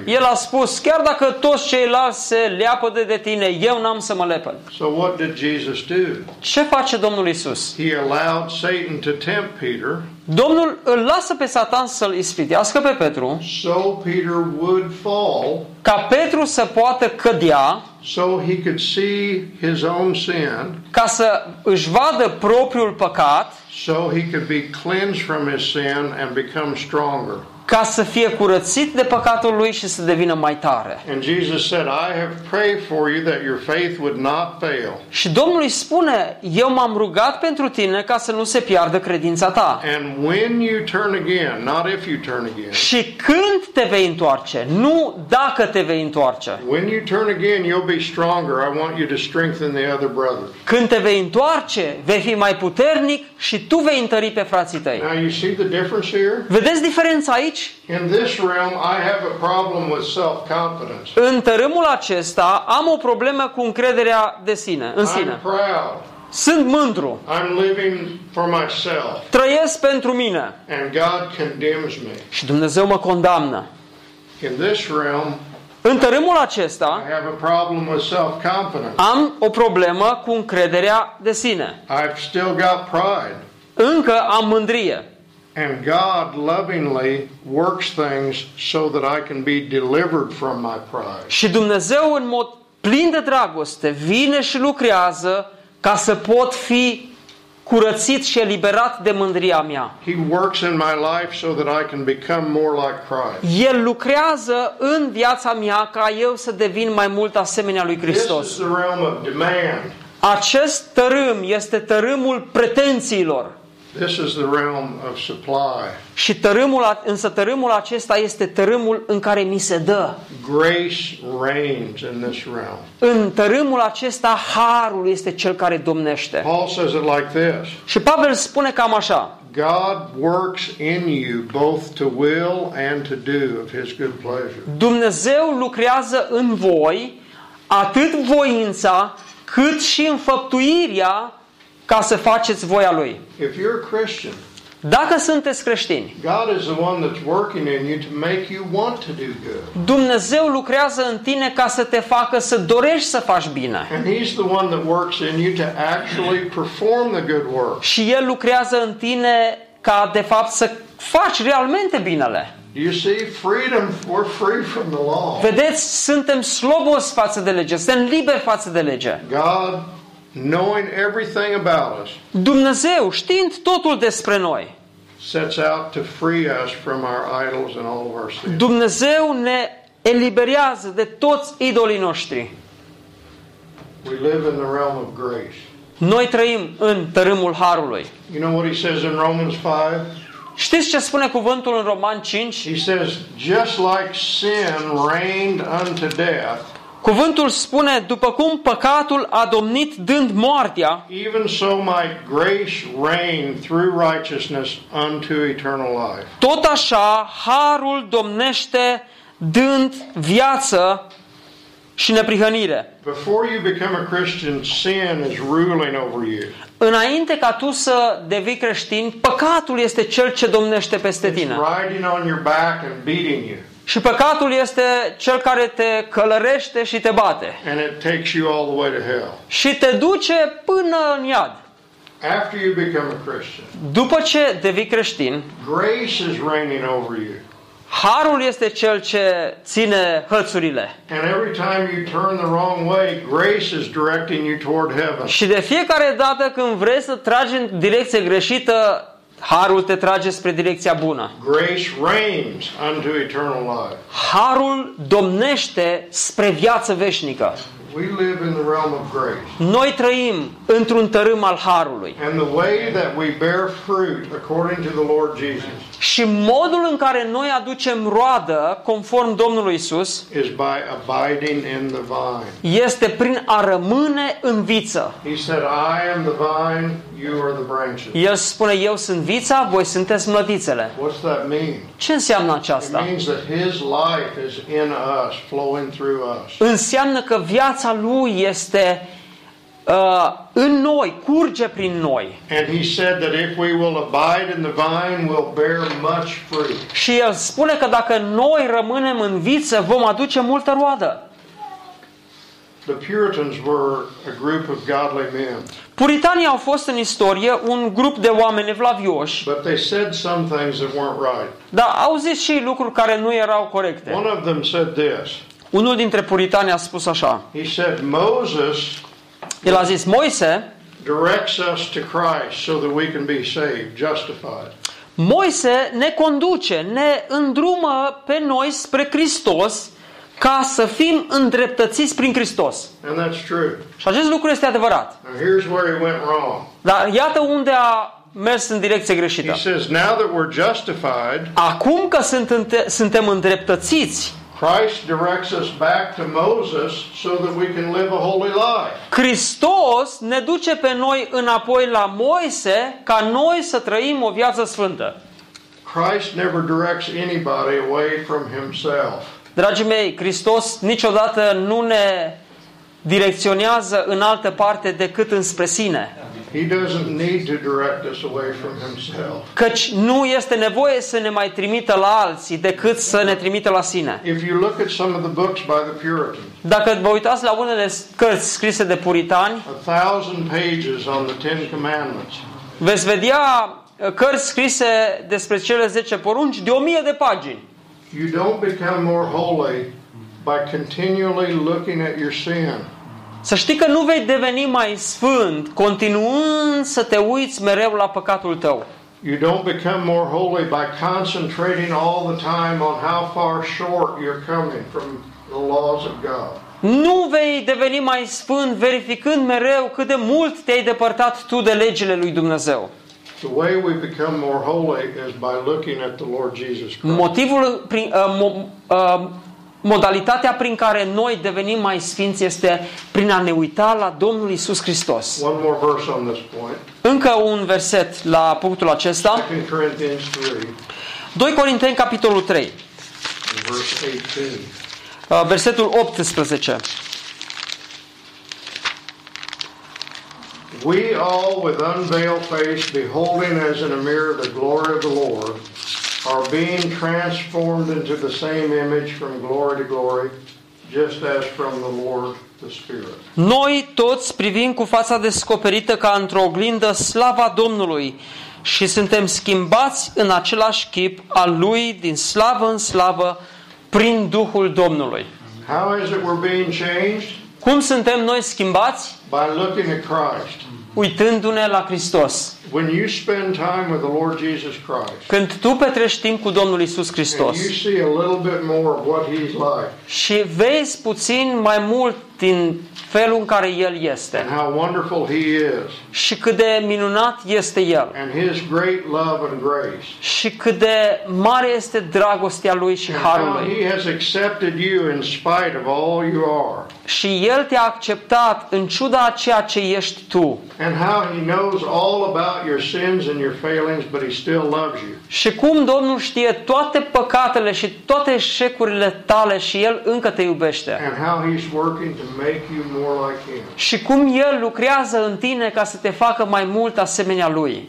El a spus, chiar dacă toți ceilalți se leapădă de tine, eu n-am să mă lepăd. Ce face Domnul Iisus? Domnul îl lasă pe Satan să-l ispitească pe Petru ca Petru să poată cădea, ca să își vadă propriul păcat, ca să fie curățit de păcatul lui și să devină mai tare. Și Domnul îi spune, eu m-am rugat pentru tine ca să nu se piardă credința ta. Și când te vei întoarce, nu dacă te vei întoarce. Când te vei întoarce, vei fi mai puternic și tu vei întări pe frații tăi. Vedeți diferența aici? În tărâmul acesta am o problemă cu încrederea de sine, în sine. Sunt mândru. Trăiesc pentru mine. Și Dumnezeu mă condamnă. În tărâmul acesta am o problemă cu încrederea de sine. Încă am mândrie. And God lovingly works things so that I can be delivered from my pride. Și Dumnezeu în mod plin de dragoste vine și lucrează ca să pot fi curățit și eliberat de mândria mea. He works in my life so that I can become more like Christ. El lucrează în viața mea ca eu să devin mai mult asemenea lui Hristos. This is the realm of demand. Acest tărâm este tărâmul pretențiilor. This is the realm of supply. Și tărâmul, însă tărâmul acesta este tărâmul în care mi se dă. Grace reigns in this realm. În tărâmul acesta harul este cel care domnește. Paul says it like this. Și Pavel spune cam așa. God works in you both to will and to do of his good pleasure. Dumnezeu lucrează în voi atât voința, cât și înfăptuirea ca să faceți voia lui. Dacă sunteți creștini, Dumnezeu lucrează în tine ca să te facă să dorești să faci bine. Și El lucrează în tine ca de fapt să faci realmente binele. Vedeți, suntem slobozi față de lege, suntem liberi față de lege. Knowing everything about us, Dumnezeu știind totul despre noi, sets out to free us from our idols and all of our sins. Dumnezeu ne eliberează de toți idolii noștri. We live in the realm of grace. Noi trăim în tărâmul harului. You know what he says in Romans five? Știți ce spune cuvântul în Romani cinci? He says, just like sin reigned unto death. Cuvântul spune, după cum păcatul a domnit dând moartea, even so my grace reigned through righteousness unto eternal life. Tot așa harul domnește dând viață și neprihănire. Before you become a Christian, sin is ruling over you. Înainte ca tu să devii creștin, păcatul este cel ce domnește peste tine. It's riding on your back and beating you. Și păcatul este cel care te călărește și te bate. And it takes you all the way to hell. Și te duce până în iad. After you become a Christian. După ce devii creștin, grace is reigning over you. Harul este cel ce ține hățurile. Și de fiecare dată când vrei să tragi în direcție greșită, harul te trage spre direcția bună. Harul domnește spre viață veșnică. We live in the realm of grace. Noi trăim într-un tărâm al harului. And the way that we bear fruit according to the Lord Jesus. Și modul în care noi aducem roadă conform Domnului Isus is by abiding in the vine. Este prin a rămâne în viță. He said, I am the vine, you are the branches. El spune, eu sunt vița, voi sunteți mlădițele. What's that mean? Ce înseamnă aceasta? It means that his life is in us, flowing through us. Înseamnă că viața lui este uh, în noi, curge prin noi. And he said that if we will abide in the vine, we'll bear much fruit. Și el spune că dacă noi rămânem în viță, vom aduce multă roadă. The Puritans were a group of godly men. Puritanii au fost în istorie un grup de oameni evlavioși. But they said some things that weren't right. Dar au zis și lucruri care nu erau corecte. One of them said this. Unul dintre puritani a spus așa. El a zis, Moise Moise ne conduce, ne îndrumă pe noi spre Hristos ca să fim îndreptățiți prin Hristos. Și acest lucru este adevărat. Dar iată unde a mers în direcție greșită. Acum că suntem îndreptățiți, Christ directs us back to Moses so that we can live a holy life. Hristos ne duce pe noi înapoi la Moise ca noi să trăim o viață sfântă. Christ never directs anybody away from himself. Dragii mei, Hristos niciodată nu ne direcționează în altă parte decât înspre sine. He doesn't need to direct us away from himself. Căci nu este nevoie să ne mai trimită la alții decât să ne trimită la sine. If you look at some of the books by the Puritans. Dacă vă uitați la unele cărți scrise de puritani, one thousand pages on the Ten Commandments. Veți vedea cărți scrise despre cele zece porunci de o mie de pagini. You don't become more holy by continually looking at your sin. Să știi că nu vei deveni mai sfânt continuând să te uiți mereu la păcatul tău. You don't become more holy by concentrating all the time on how far short you're coming from the laws of God. Nu vei deveni mai sfânt verificând mereu cât de mult te-ai depărtat tu de legile lui Dumnezeu. The way we become more holy is by looking at the Lord Jesus Christ. Motivul prin uh, mo, uh, modalitatea prin care noi devenim mai sfinți este prin a ne uita la Domnul Iisus Hristos. Încă un verset la punctul acesta. doi Corinteni, capitolul trei. Versetul optsprezece. We all with unveiled face beholding as in a mirror the glory of the Lord are being transformed into the same image from glory to glory, just as from the Lord the Spirit. Noi toți privim cu fața descoperită ca într-o oglindă slava Domnului și suntem schimbați în același chip al lui din slavă în slavă prin Duhul Domnului. How is it we're being changed? Cum suntem noi schimbați? By looking at Christ. Uitându-ne la Hristos. When you spend time with the Lord Jesus Christ, când tu petrești timp cu Domnul Iisus Hristos, and you see a little bit more of what he's like, și vezi puțin mai mult din felul în care El este. Și cât de minunat este El. Și cât de mare este dragostea Lui și harul Lui. Și El te-a acceptat în ciuda a ceea ce ești tu. Și cum Domnul știe toate păcatele și toate eșecurile tale și El încă te iubește. Și cum El lucrează în tine ca să te facă mai mult asemenea Lui.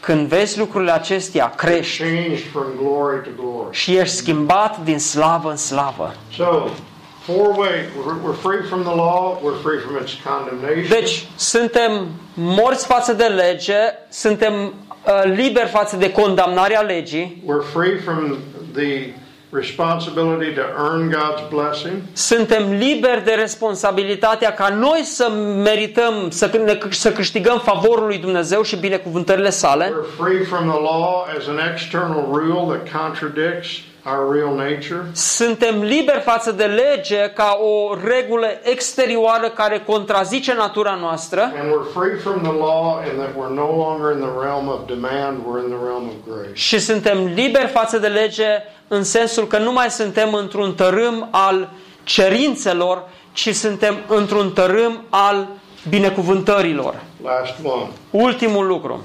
Când vezi lucrurile acestea, crești și ești schimbat din slavă în slavă. Deci, suntem morți față de lege, suntem liberi față de condamnarea legii. Responsibility to earn God's blessing. Suntem liberi de responsabilitatea ca noi să merităm, să ne, să câștigăm favorul lui Dumnezeu și binecuvântările sale. We're free from the law as an external rule that contradicts our real nature. Suntem liberi față de lege ca o regulă exterioară care contrazice natura noastră. And we're free from the law in that we're no longer in the realm of demand, we're in the realm of grace. Și suntem liberi față de lege în sensul că nu mai suntem într-un tărâm al cerințelor, ci suntem într-un tărâm al binecuvântărilor. Ultimul lucru.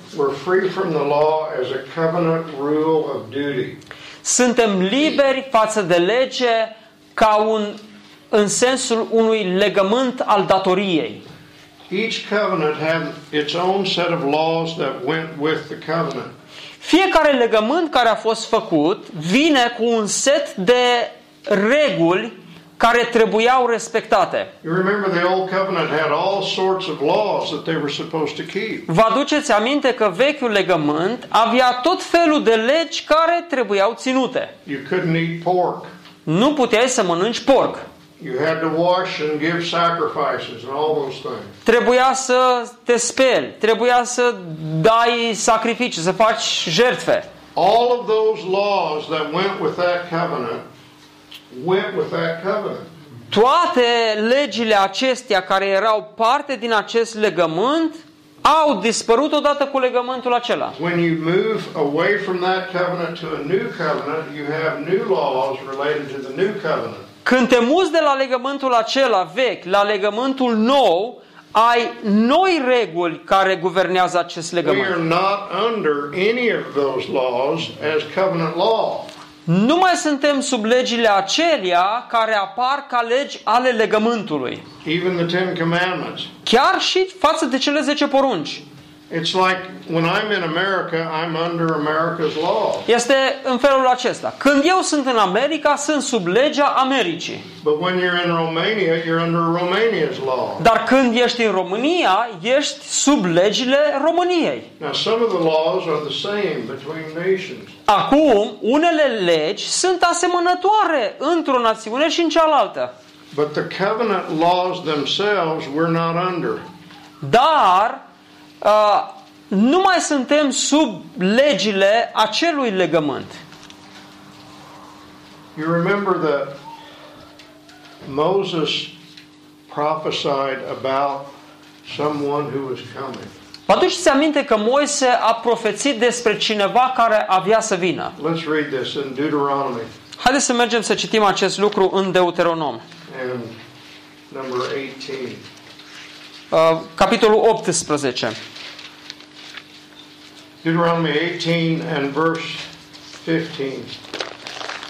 Suntem liberi față de lege ca un, în sensul unui legământ al datoriei. Each covenant had its own set of laws that went with the covenant. Fiecare legământ care a fost făcut vine cu un set de reguli care trebuiau respectate. Vă aduceți aminte că vechiul legământ avea tot felul de legi care trebuiau ținute. Nu puteai să mănânci porc. Trebuia să te speli, trebuia să dai sacrificii, să faci jertfe. All of those laws that went with that covenant went with that covenant. Toate legile acestea care erau parte din acest legământ au dispărut odată cu legământul acela. When you move away from that covenant to a new covenant, you have new laws related to the new covenant. Când te muți de la legământul acela vechi la legământul nou, ai noi reguli care guvernează acest legământ. Nu mai suntem sub legile acelea care apar ca legi ale legământului. Chiar și față de cele zece porunci. It's like when I'm in America, I'm under America's law. Este în felul acesta. Când eu sunt în America, sunt sub legea Americii. But when you're in Romania, you're under Romania's law. Dar când ești în România, ești sub legile României. Now some of the laws are the same between nations. Acum, unele legi sunt asemănătoare într-o națiune și în cealaltă. But the covenant laws themselves we're not under. Dar Uh, nu mai suntem sub legile acelui legământ. You remember that Moses prophesied about someone who was coming. Vă aduceți aminte că Moise a profețit despre cineva care avea să vină. Let's read this in Deuteronomy. Haideți să mergem să citim acest lucru în Deuteronom. And number eighteen. Uh, capitolul optsprezece. Deuteronomy eighteen and verse fifteen.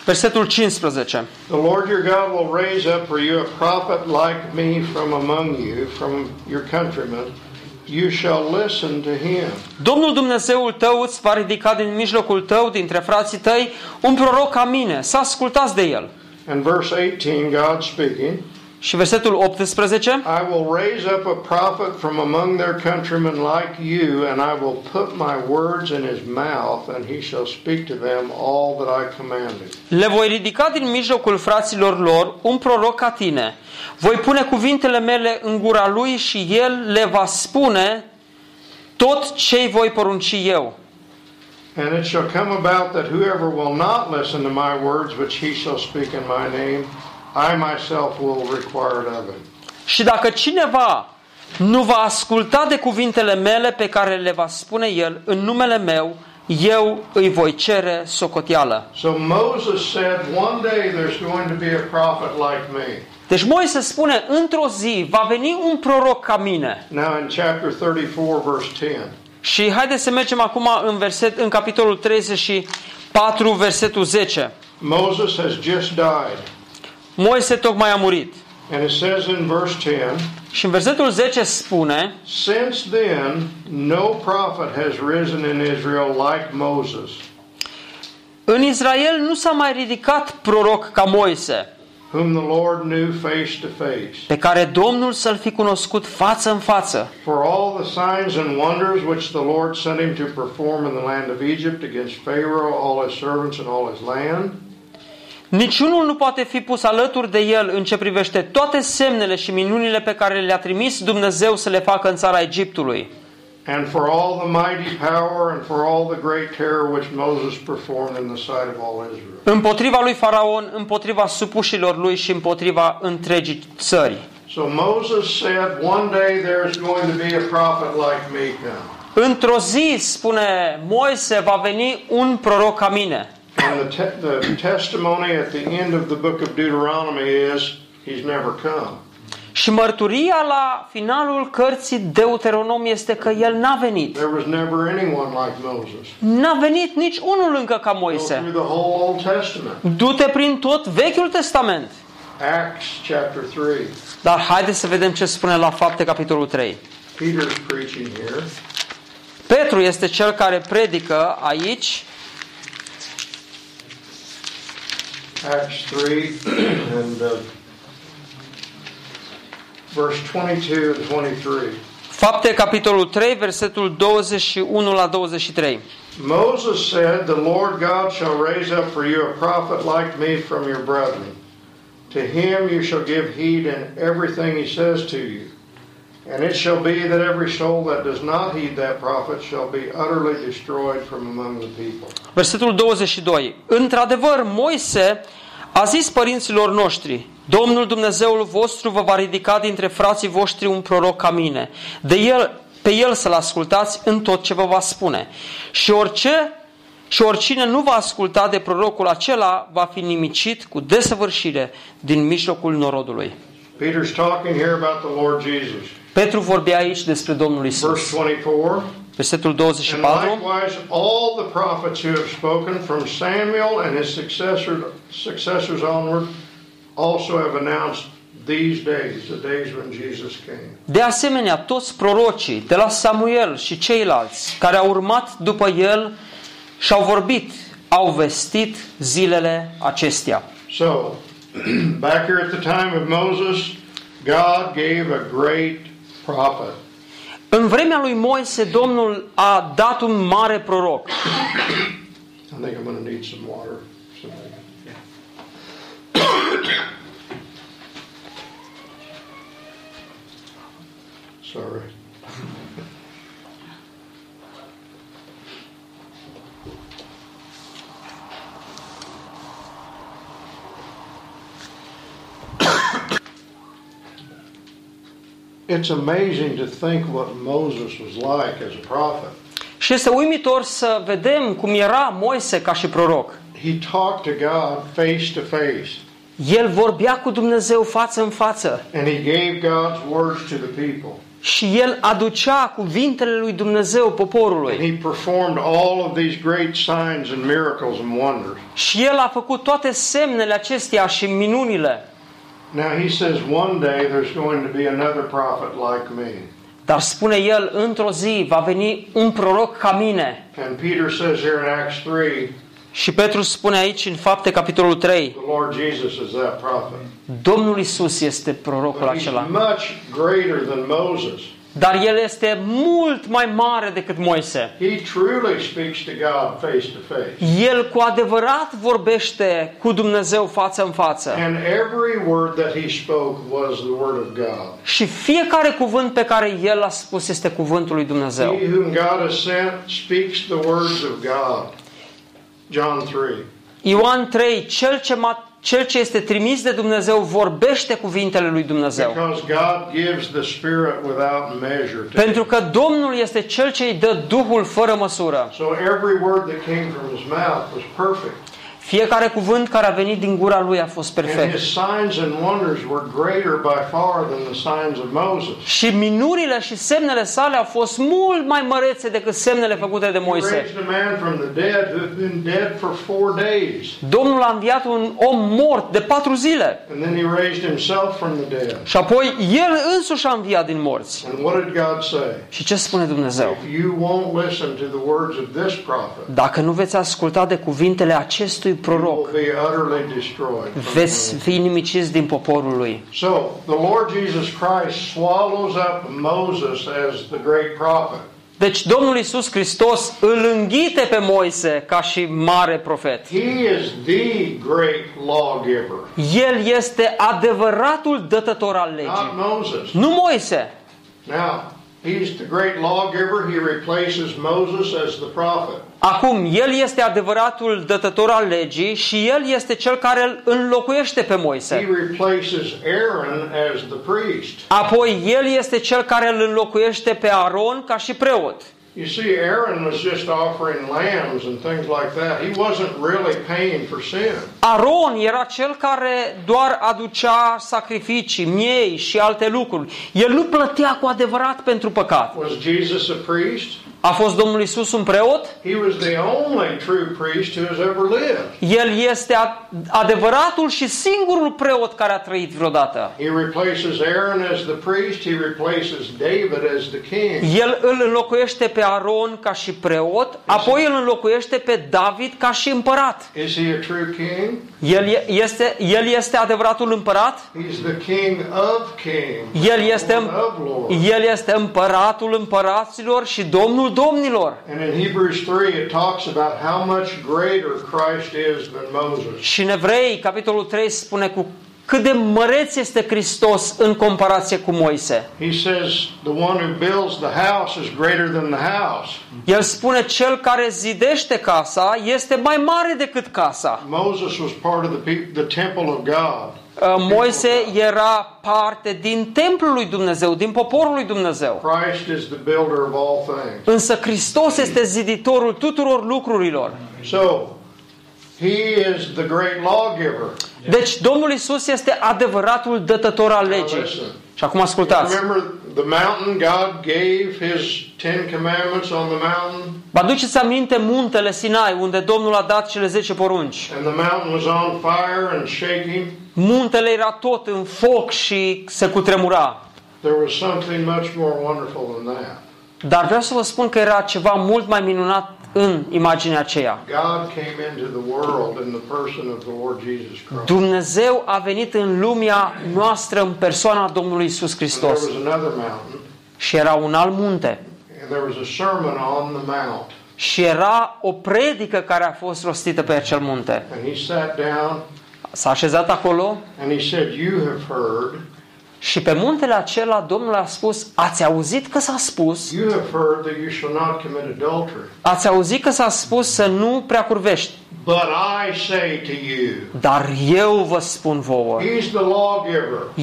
Versetul cincisprezece. The Lord your God will raise up for you a prophet like me from among you, from your countrymen. You shall listen to him. Domnul Dumnezeul tău îți va ridica din mijlocul tău, dintre frații tăi, un proroc ca mine. Să ascultați de el. And verse eighteen, God speaking. Și versetul optsprezece. I will raise up a prophet from among their countrymen like you, and I will put my words in his mouth, and he shall speak to them all that I commanded. Le voi ridica din mijlocul fraților lor un proroc ca tine. Voi pune cuvintele mele în gura lui și el le va spune tot ce-i voi porunci eu. And it shall come about that whoever will not listen to my words, which he shall speak in my name, I myself will require it of him. Și dacă cineva nu va asculta de cuvintele mele pe care le va spune el în numele meu, eu îi voi cere socoteală. So Moses said, one day there's going to be a prophet like me. Deci Moise spune, într-o zi va veni un proroc ca mine. Now in chapter thirty-four verse ten. Și haideți să mergem acum în verset în capitolul treizeci și patru versetul zece. Moses has just died. Moise tocmai a murit. And it says in verse ten. Și în versetul zece spune, since then no prophet has risen in Israel like Moses. În Israel nu s-a mai ridicat proroc ca Moise, whom the Lord knew face to face, pe care Domnul să-l fi cunoscut față în față, for all the signs and wonders which the Lord sent him to perform in the land of Egypt against Pharaoh, all his servants and all his land. Niciunul nu poate fi pus alături de el în ce privește toate semnele și minunile pe care le-a trimis Dumnezeu să le facă în țara Egiptului. And for all the mighty power and for all the great terror which Moses performed in the sight of all Israel. Împotriva lui Faraon, împotriva supușilor lui și împotriva întregii țări. So Moses said, one day there is going to be a prophet like me come. Într-o zi, spune Moise, va veni un proroc ca mine. And the, te- the testimony at the end of the book of Deuteronomy is he's never come. Și mărturia la finalul cărții Deuteronom este că el n-a venit. There was never anyone like Moses. N-a venit nici unul încă ca Moise. Go through the whole Old Testament. Du-te prin tot Vechiul Testament. Acts chapter three. Dar haideți să vedem ce spune la Fapte capitolul trei. Peter's preaching here. Petru este cel care predică aici. Acts three and uh, verse twenty-two and twenty-three. Fapte capitolul trei versetul douăzeci și unu la douăzeci și trei. Moses said, the Lord God shall raise up for you a prophet like me from your brethren. To him you shall give heed in everything he says to you. And it shall be that every soul that does not heed that prophet shall be utterly destroyed from among the people. Versetul douăzeci și doi. Într-adevăr, Moise a zis părinților noștri, Domnul Dumnezeul vostru vă va ridica dintre frații voștri un proroc ca mine. De el, pe el să-l ascultați în tot ce vă va spune. Și orice și oricine nu va asculta de prorocul acela va fi nimicit cu desăvârșire din mijlocul norodului. Peter's talking here about the Lord Jesus. Petru vorbea aici despre Domnul Isus. Verse twenty-four. Versetul douăzeci și patru. And likewise all the prophets who have spoken from Samuel and his successors successors onward also have announced these days, the days when Jesus came. De asemenea, toți prorocii de la Samuel și ceilalți care au urmat după el și-au vorbit, au vestit zilele acestea. So, back here at the time of Moses, God gave a great prophet. În vremea lui Moise, Domnul a dat un mare proroc. I think I'm going to need some water. Sorry. It's amazing to think what Moses was like as a prophet. Și este uimitor să vedem cum era Moise ca și proroc. He talked to God face to face. El vorbea cu Dumnezeu față în față. And he gave God's words to the people. Și el aducea cuvintele lui Dumnezeu poporului. And he performed all of these great signs and miracles and wonders. Și el a făcut toate semnele acestea și minunile. Now he says one day there's going to be another prophet like me. Dar spune el, într-o zi va veni un proroc ca mine. And Peter says here in Acts three. Și Petru spune aici în Fapte capitolul trei. The Lord Jesus is that prophet. Domnul Isus este prorocul acela. He's much greater than Moses. Dar el este mult mai mare decât Moise. He truly speaks to God face to face. El cu adevărat vorbește cu Dumnezeu față în față. And every word that he spoke was the word of God. Și fiecare cuvânt pe care el l-a spus este cuvântul lui Dumnezeu. He whom God has sent speaks the words of God. John three. Ioan trei, cel ce m-a cel ce este trimis de Dumnezeu vorbește cuvintele lui Dumnezeu. Pentru că Domnul este cel ce îi dă Duhul fără măsură. Fiecare cuvânt care a venit din gura lui a fost perfect. Și minurile și semnele sale au fost mult mai mărețe decât semnele făcute de Moise. Domnul a înviat un om mort de patru zile. Și apoi El însuși a înviat din morți. Și ce spune Dumnezeu? Dacă nu veți asculta de cuvintele acestui proroc, veți fi nimiciți din poporul lui. Deci Domnul Iisus Hristos îl înghite pe Moise ca și mare profet. El este adevăratul dătător al legii, nu Moise. Acum, el este adevăratul dătător al legii și el este cel care îl înlocuiește pe Moise. Apoi, el este cel care îl înlocuiește pe Aron ca și preot. You see, Aaron was just offering lambs and things like that. He wasn't really paying for sin. Aron era cel care doar aducea sacrificii, miei și alte lucruri. El nu plătea cu adevărat pentru păcat. Was Jesus a priest? A fost Domnul Iisus un preot? He was the only true priest who has ever lived. El este adevăratul și singurul preot care a trăit vreodată. He replaces Aaron as the priest. He replaces David as the king. El îl înlocuiește pe Aron ca și preot, apoi îl înlocuiește pe David ca și împărat. El este, el este adevăratul împărat? El este, el este împăratul împăraților și Domnul domnilor. Și în Evrei, capitolul trei, spune cu cât de măreț este Hristos în comparație cu Moise. El spune cel care zidește casa este mai mare decât casa. Moise era parte din templul lui Dumnezeu, din poporul lui Dumnezeu. Însă Hristos este ziditorul tuturor lucrurilor. He is the great lawgiver. Deci Domnul Iisus este adevăratul dătător al legii. Și acum ascultați. Vă aduceți aminte muntele Sinai, unde Domnul a dat cele zece porunci. Muntele era tot în foc și se cutremura. Dar vreau să vă spun că era ceva mult mai minunat în imaginea aceea. Dumnezeu a venit în lumea noastră în persoana Domnului Iisus Hristos. Și era un alt munte. Și era o predică care a fost rostită pe acel munte. S-a așezat acolo și pe muntele acela Domnul a spus: ați auzit că s-a spus? Ați auzit că s-a spus să nu prea curvești. Dar eu vă spun vouă.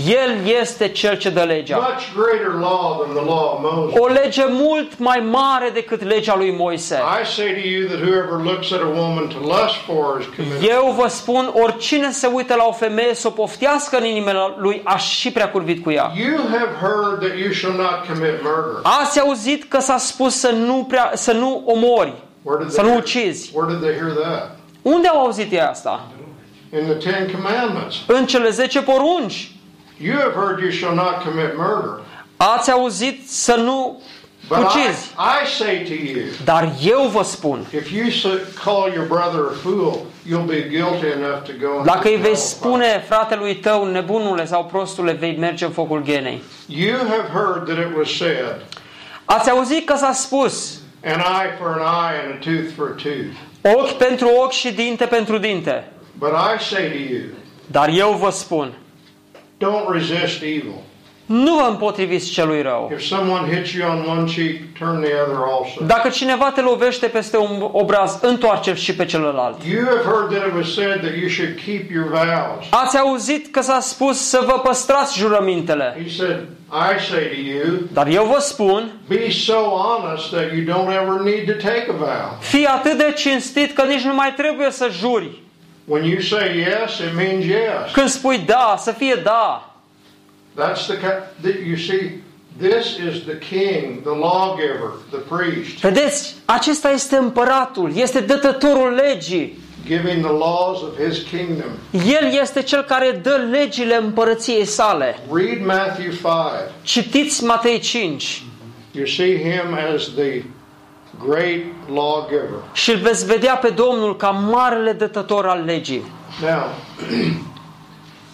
El este cel ce dă legea. O lege mult mai mare decât legea lui Moise. Eu vă spun, oricine se uită la o femeie să o poftească în inimile lui, a și prea curvit cu ea. Ați auzit că s-a spus să nu, prea, să nu omori, să nu ucizi. Unde au auzit ei asta? În cele zece porunci. Ați auzit să nu ucizi. Dar eu vă spun, dacă îi vei spune fratelui tău, nebunule sau prostule, vei merge în focul ghenei. Ați auzit că s-a spus: an eye for an eye and a tooth for a tooth. Ochi pentru ochi și dinte pentru dinte. But I say to you, dar eu vă spun, don't resist evil. Nu vă împotriviți celui rău. Dacă cineva te lovește peste un obraz, întoarce-l și pe celălalt. Ați auzit că s-a spus să vă păstrați jurămintele. Dar eu vă spun, fii atât de cinstit că nici nu mai trebuie să juri. Când spui da, să fie da. That's the you see this is the king, the lawgiver, the priest. Vedeți, acesta este împăratul, este dătătorul legii. Giving the laws of his kingdom. El este cel care dă legile împărăției sale. Read Matthew five. Citiți Matei cinci. You see him as the great lawgiver. Și îl veți vedea pe Domnul ca marele dătător al legii. Now,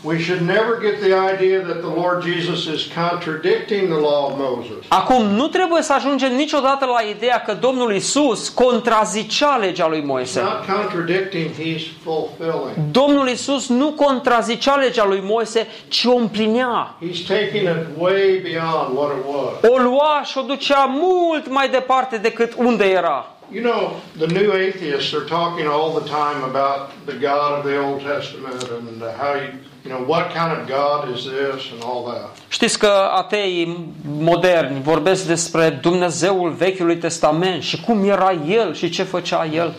we should never get the idea that the Lord Jesus is contradicting the law of Moses. Acum nu trebuie să ajungem niciodată la ideea că Domnul Iisus contrazicea legea lui Moise. Not contradicting, he's fulfilling. Domnul Iisus nu contrazicea legea lui Moise, ci o împlinea. He's taking it way beyond what it was. O lua și o ducea mult mai departe decât unde era. You know, the new atheists are talking all the time about the God of the Old Testament and how you, you know, what kind of God is this and all that. Știți că ateii moderni vorbesc despre Dumnezeul Vechiului Testament și cum era el și ce făcea el.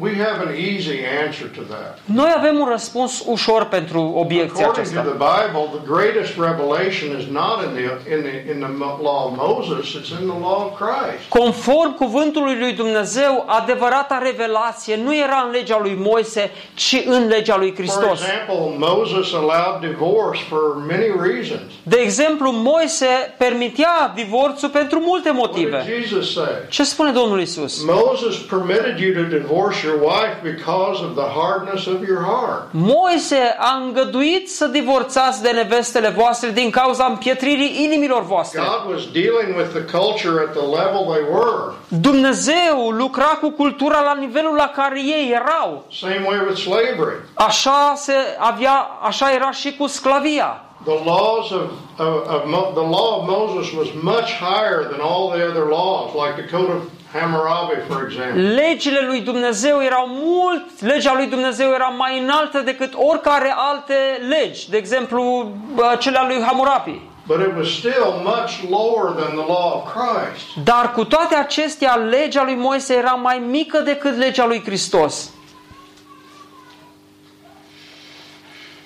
We have an easy answer to that. Noi avem un răspuns ușor pentru obiecția aceasta. According to the Bible, the greatest revelation is not in the in the in the law of Moses, it's in the law of Christ. Conform cuvântului lui Dumnezeu, adevărata revelație nu era în legea lui Moise, ci în legea lui Hristos. For example, Moses allowed divorce for many reasons. De exemplu, Moise permitea divorțul pentru multe motive. What did Jesus say? Ce spune Domnul Iisus? Moses permitted you to divorce your wife because of the hardness of your heart. Moise a îngăduit să divorțați de nevestele voastre din cauza împietririi inimilor voastre. God was dealing with the culture at the level they were. Dumnezeu lucra cu cultura la nivelul la care ei erau. Same way with slavery. Așa se avea, așa era și cu sclavia. The laws of, of, of the law of Moses was much higher than all the other laws, like the code of Hammurabi, for example. Legile lui Dumnezeu erau mult, legea lui Dumnezeu era mai înaltă decât oricare alte legi, de exemplu cele ale lui Hammurabi. But it was still much lower than the law of Christ. Dar cu toate acestea, legea lui Moise era mai mică decât legea lui Hristos.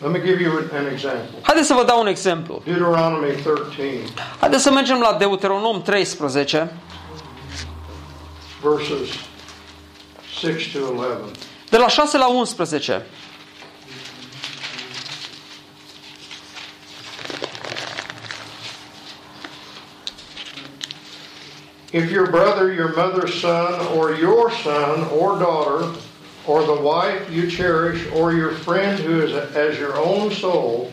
Let me give you an example. Haideți să vă dau un exemplu. Deuteronomy thirteen. Haideți să mergem la Deuteronom treisprezece. Verses six to eleven. De la șase la unsprezece. If your brother, your mother's son, or your son or daughter, or the wife you cherish, or your friend who is as your own soul,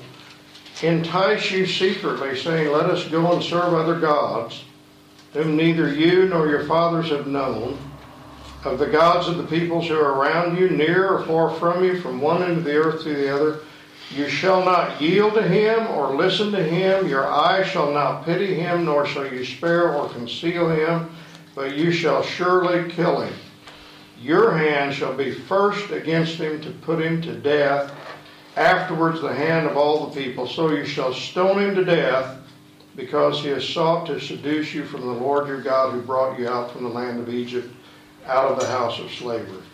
entice you secretly, saying, "Let us go and serve other gods," whom neither you nor your fathers have known, of the gods of the peoples who are around you, near or far from you, from one end of the earth to the other, you shall not yield to him or listen to him, your eye shall not pity him, nor shall you spare or conceal him, but you shall surely kill him. Your hand shall be first against him to put him to death, afterwards the hand of all the people, so you shall stone him to death, because he has sought to seduce you from the Lord your God who brought you out from the land of Egypt, out of the house of slavery.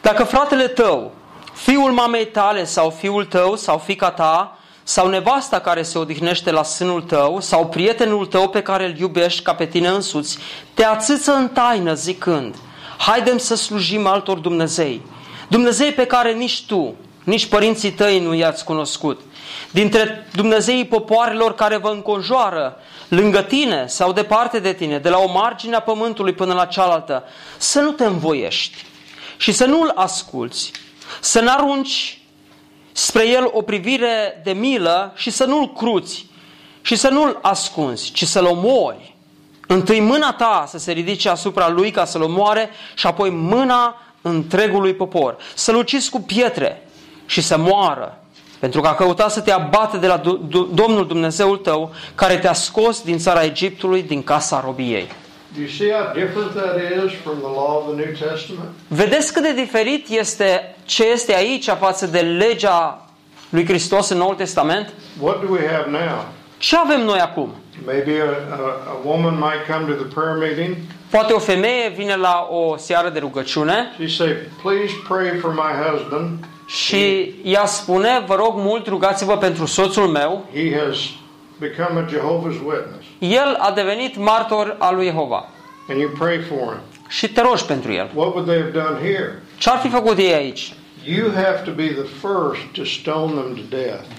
Dacă fratele tău, fiul mamei tale sau fiul tău sau fiica ta sau nevasta care se odihnește la sânul tău sau prietenul tău pe care îl iubești ca pe tine însuți, te ațâță în taină zicând, haidem să slujim altor Dumnezei, Dumnezei pe care nici tu, nici părinții tăi nu i-ați cunoscut, dintre Dumnezeii popoarelor care vă înconjoară, lângă tine sau departe de tine, de la o margine a pământului până la cealaltă, să nu te învoiești și să nu-l asculți, să n-arunci spre el o privire de milă și să nu-l cruți și să nu-l ascunzi, ci să-l omori. Întâi mâna ta să se ridice asupra lui ca să-l omoare și apoi mâna întregului popor. Să-l ucizi cu pietre și să moară. pentru că a căutat să te abată de la Domnul Dumnezeul tău, care te-a scos din țara Egiptului, din casa robiei. Vedeți cât de diferit este ce este aici față de legea lui Hristos în Noul Testament? Ce avem noi acum? Poate o femeie vine la o seară de rugăciune și ea spune, vă rog mult, rugați-vă pentru soțul meu. El a devenit martor al lui Jehova. Și te rogi pentru el. Ce-ar fi făcut ei aici?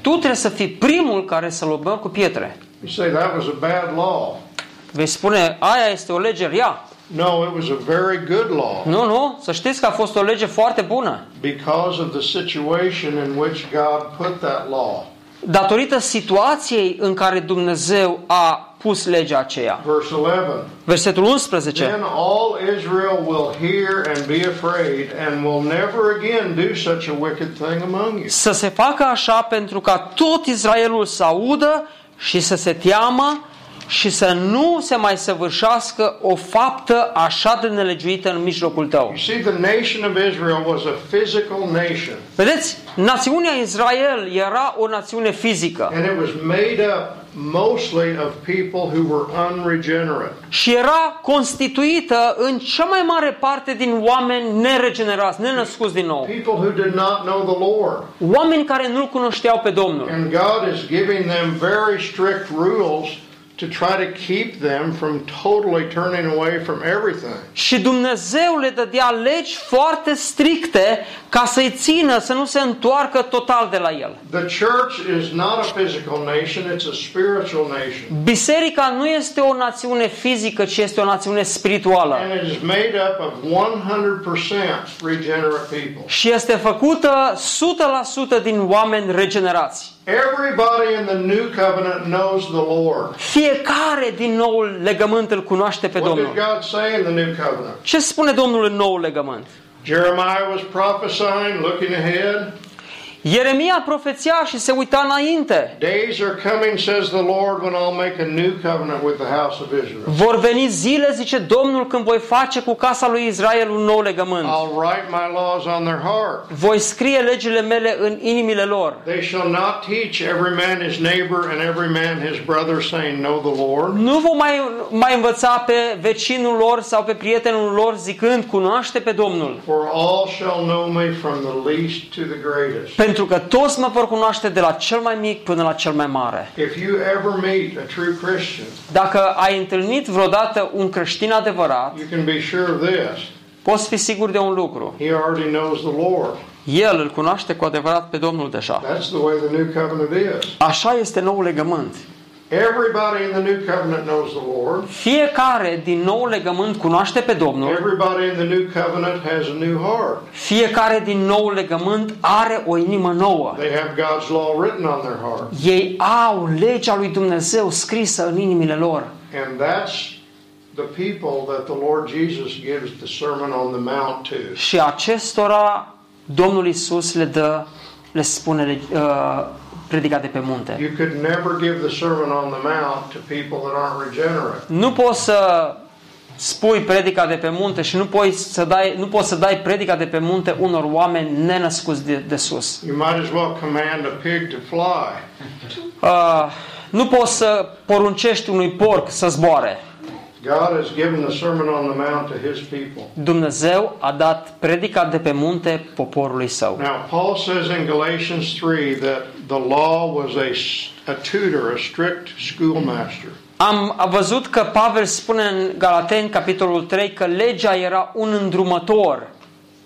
Tu trebuie să fii primul care să-l lovim cu pietre. Vei spune, aia este o lege rea. No, it was a very good law. Nu, nu, să știți că a fost o lege foarte bună. Because of the situation in which God put that law. Datorită situației în care Dumnezeu a pus legea aceea. Verse eleven. Versetul unsprezece. Then all Israel will hear and be afraid and will never again do such a wicked thing among you. Să se facă așa pentru ca tot Israelul să audă și să se teamă și să nu se mai săvârșească o faptă așa de nelegiuită în mijlocul tău. Vedeți? Națiunea Israel era o națiune fizică. Și era constituită în cea mai mare parte din oameni neregenerați, nenăscuți din nou. Oameni care nu-L cunoșteau pe Domnul. Și Dumnezeu îți dă reguli stricte to try to keep them from totally turning away from everything. Și Dumnezeu le dădea legi foarte stricte ca să-i țină să nu se întoarcă total de la el. The church is not a physical nation, it's a spiritual nation. Biserica nu este o națiune fizică, ci este o națiune spirituală. And it is made up of one hundred percent regenerate people. Și este făcută o sută la sută din oameni regenerați. Everybody in the new covenant knows the Lord. Fiecare din noul legământ îl cunoaște pe Domnul. What did God say in the new covenant? Ce spune Domnul în noul legământ? Jeremiah was prophesying, looking ahead. Ieremia profeția și se uita înainte. Days are coming, says the Lord, when I'll make a new covenant with the house of Israel. Vor veni zile, zice Domnul, când voi face cu casa lui Israel un nou legământ. I'll write my laws on their heart. Voi scrie legile mele în inimile lor. They shall not teach every man his neighbor and every man his brother, saying, know the Lord. Nu vom mai mai învăța pe vecinul lor sau pe prietenul lor zicând, cunoaște pe Domnul. For all shall know me from the least to the greatest. Pentru că toți mă vor cunoaște de la cel mai mic până la cel mai mare. Dacă ai întâlnit vreodată un creștin adevărat, poți fi sigur de un lucru. El îl cunoaște cu adevărat pe Domnul deja. Așa este noul legământ. Everybody in the new covenant knows the Lord. Fiecare din nou legământ cunoaște pe Domnul. Everybody in the new covenant has a new heart. Fiecare din nou legământ are o inimă nouă. They have God's law written on their heart. Ei au legea lui Dumnezeu scrisă în inimile lor. And that's the people that the Lord Jesus gives the Sermon on the Mount to. Și acestora Domnul Iisus le dă, le spune, uh, predicate pe munte. You could never give the Sermon on the Mount to people that aren't regenerate. Nu poți să spui predica de pe munte și nu poți să dai nu poți să dai predica de pe munte unor oameni nenăscuți de, de sus. You might as well command a pig to fly. Uh, nu poți să poruncești unui porc să zboare. God has given the Sermon on the Mount to his people. Dumnezeu a dat predica de pe munte poporului său. Now Paul says in Galatians three that the law was a, a tutor, a strict schoolmaster. Am văzut că Pavel spune în Galateni capitolul trei că legea era un îndrumător.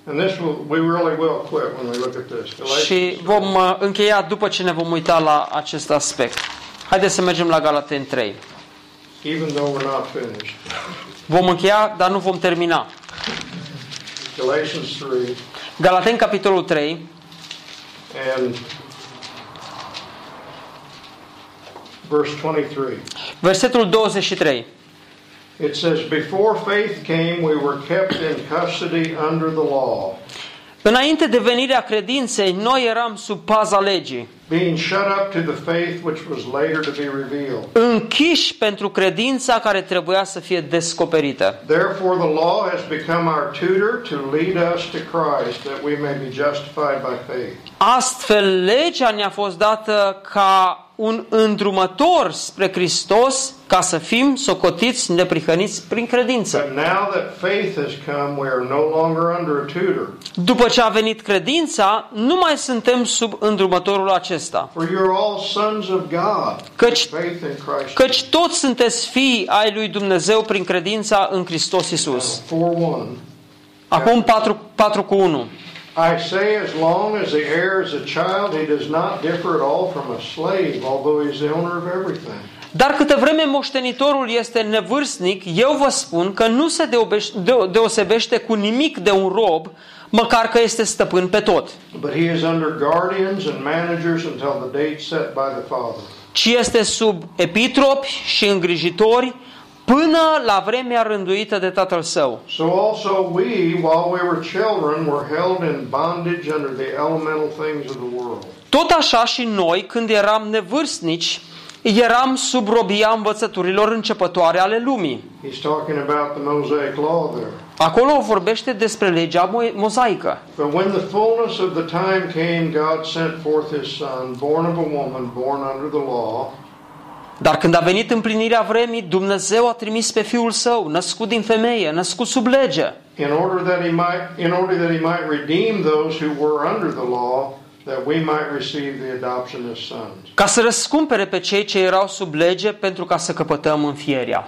And this will, we really will quit when we look at this. Galatians și vom uh, încheia după ce ne vom uita la acest aspect. Haideți să mergem la Galateni trei. Even though we're not finished. Vom încheia, dar nu vom termina. Galatians trei. Galateni capitolul trei. And verse twenty-three. Versetul douăzeci și trei. It says, before faith came, we were kept in custody under the law. Înainte de venirea credinței, noi eram sub paza legii, închiși pentru credința care trebuia să fie descoperită. Astfel, legea ne-a fost dată ca un îndrumător spre Hristos, ca să fim socotiți neprihăniți prin credință. După ce a venit credința, nu mai suntem sub îndrumătorul acesta. Căci, căci toți sunteți fii ai lui Dumnezeu prin credința în Hristos Iisus. Acum patru cu unu. I say, as long as the heir is a child, he does not differ at all from a slave, although he is the owner of everything. Dar câtă vreme moștenitorul este nevârstnic, eu vă spun că nu se deosebește cu nimic de un rob, măcar că este stăpân pe tot. But he is under guardians and managers until the date set by the father. Ci este sub epitropi și îngrijitori până la vremea rânduită de tatăl său. Tot așa și noi, când eram nevârstnici, eram sub robia învățăturilor începătoare ale lumii. Acolo vorbește despre legea mozaică. Dar când a venit împlinirea vremii, Dumnezeu a trimis pe Fiul Său, născut din femeie, născut sub lege, ca să răscumpere pe cei ce erau sub lege, pentru ca să căpătăm înfierea.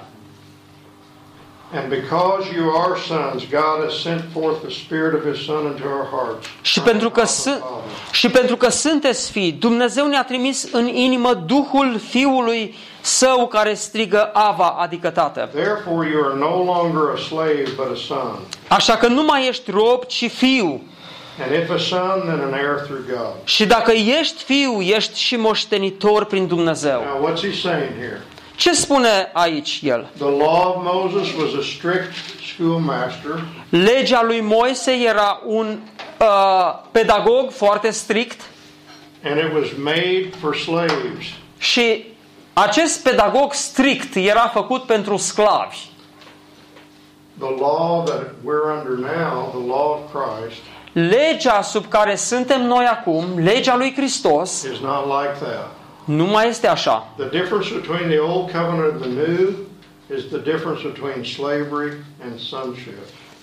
Și pentru că și pentru că sunteți fii, Dumnezeu ne-a trimis în inimă Duhul Fiului Său care strigă Ava, adică Tată. Așa că nu mai ești rob, ci fiu. Și dacă ești fiu, ești și moștenitor prin Dumnezeu. Ce spune aici el? Legea lui Moise era un uh, pedagog foarte strict. Și acest pedagog strict era făcut pentru sclavi. Legea sub care suntem noi acum, legea lui Hristos, nu mai este așa.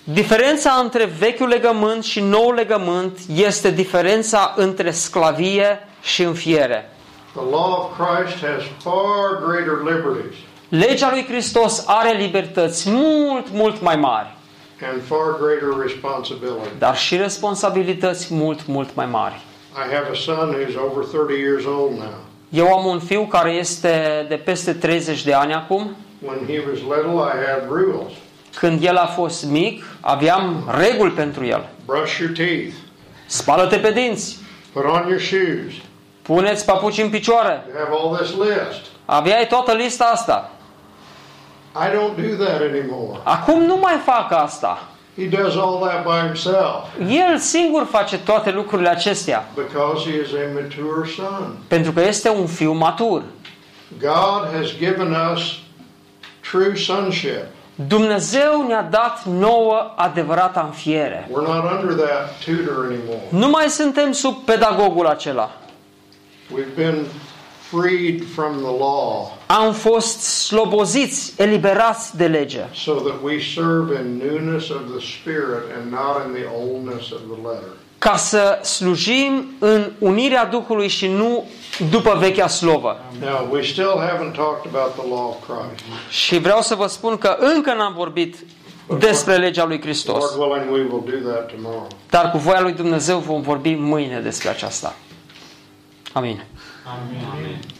Diferența între vechiul legământ și noul legământ este diferența între sclavie și înfiere. Legea lui Hristos are libertăți mult, mult mai mari. Dar și responsabilități mult, mult mai mari. Eu am un fiu care este de peste treizeci de ani acum. Când el a fost mic, aveam reguli pentru el. Spală-te pe dinți. Puneți papuci în picioare. Aveai toată lista asta. Acum nu mai fac asta. He does all that by himself. El singur face toate lucrurile acestea. Because he is a mature son. Pentru că este un fiu matur. God has given us true sonship. Dumnezeu ne-a dat nouă adevărata înfiere. We're not under that tutor anymore. Nu mai suntem sub pedagogul acela. We've been freed from the law. Am fost sloboziți, eliberați de lege. So that we serve in newness of the spirit and not in the oldness of the letter. Ca să slujim în unirea Duhului și nu după vechea slovă. Now we still haven't talked about the law of Christ. Și vreau să vă spun că încă n-am vorbit despre legea lui Hristos. Dar cu voia lui Dumnezeu vom vorbi mâine despre aceasta. Amin. Amin. Amin.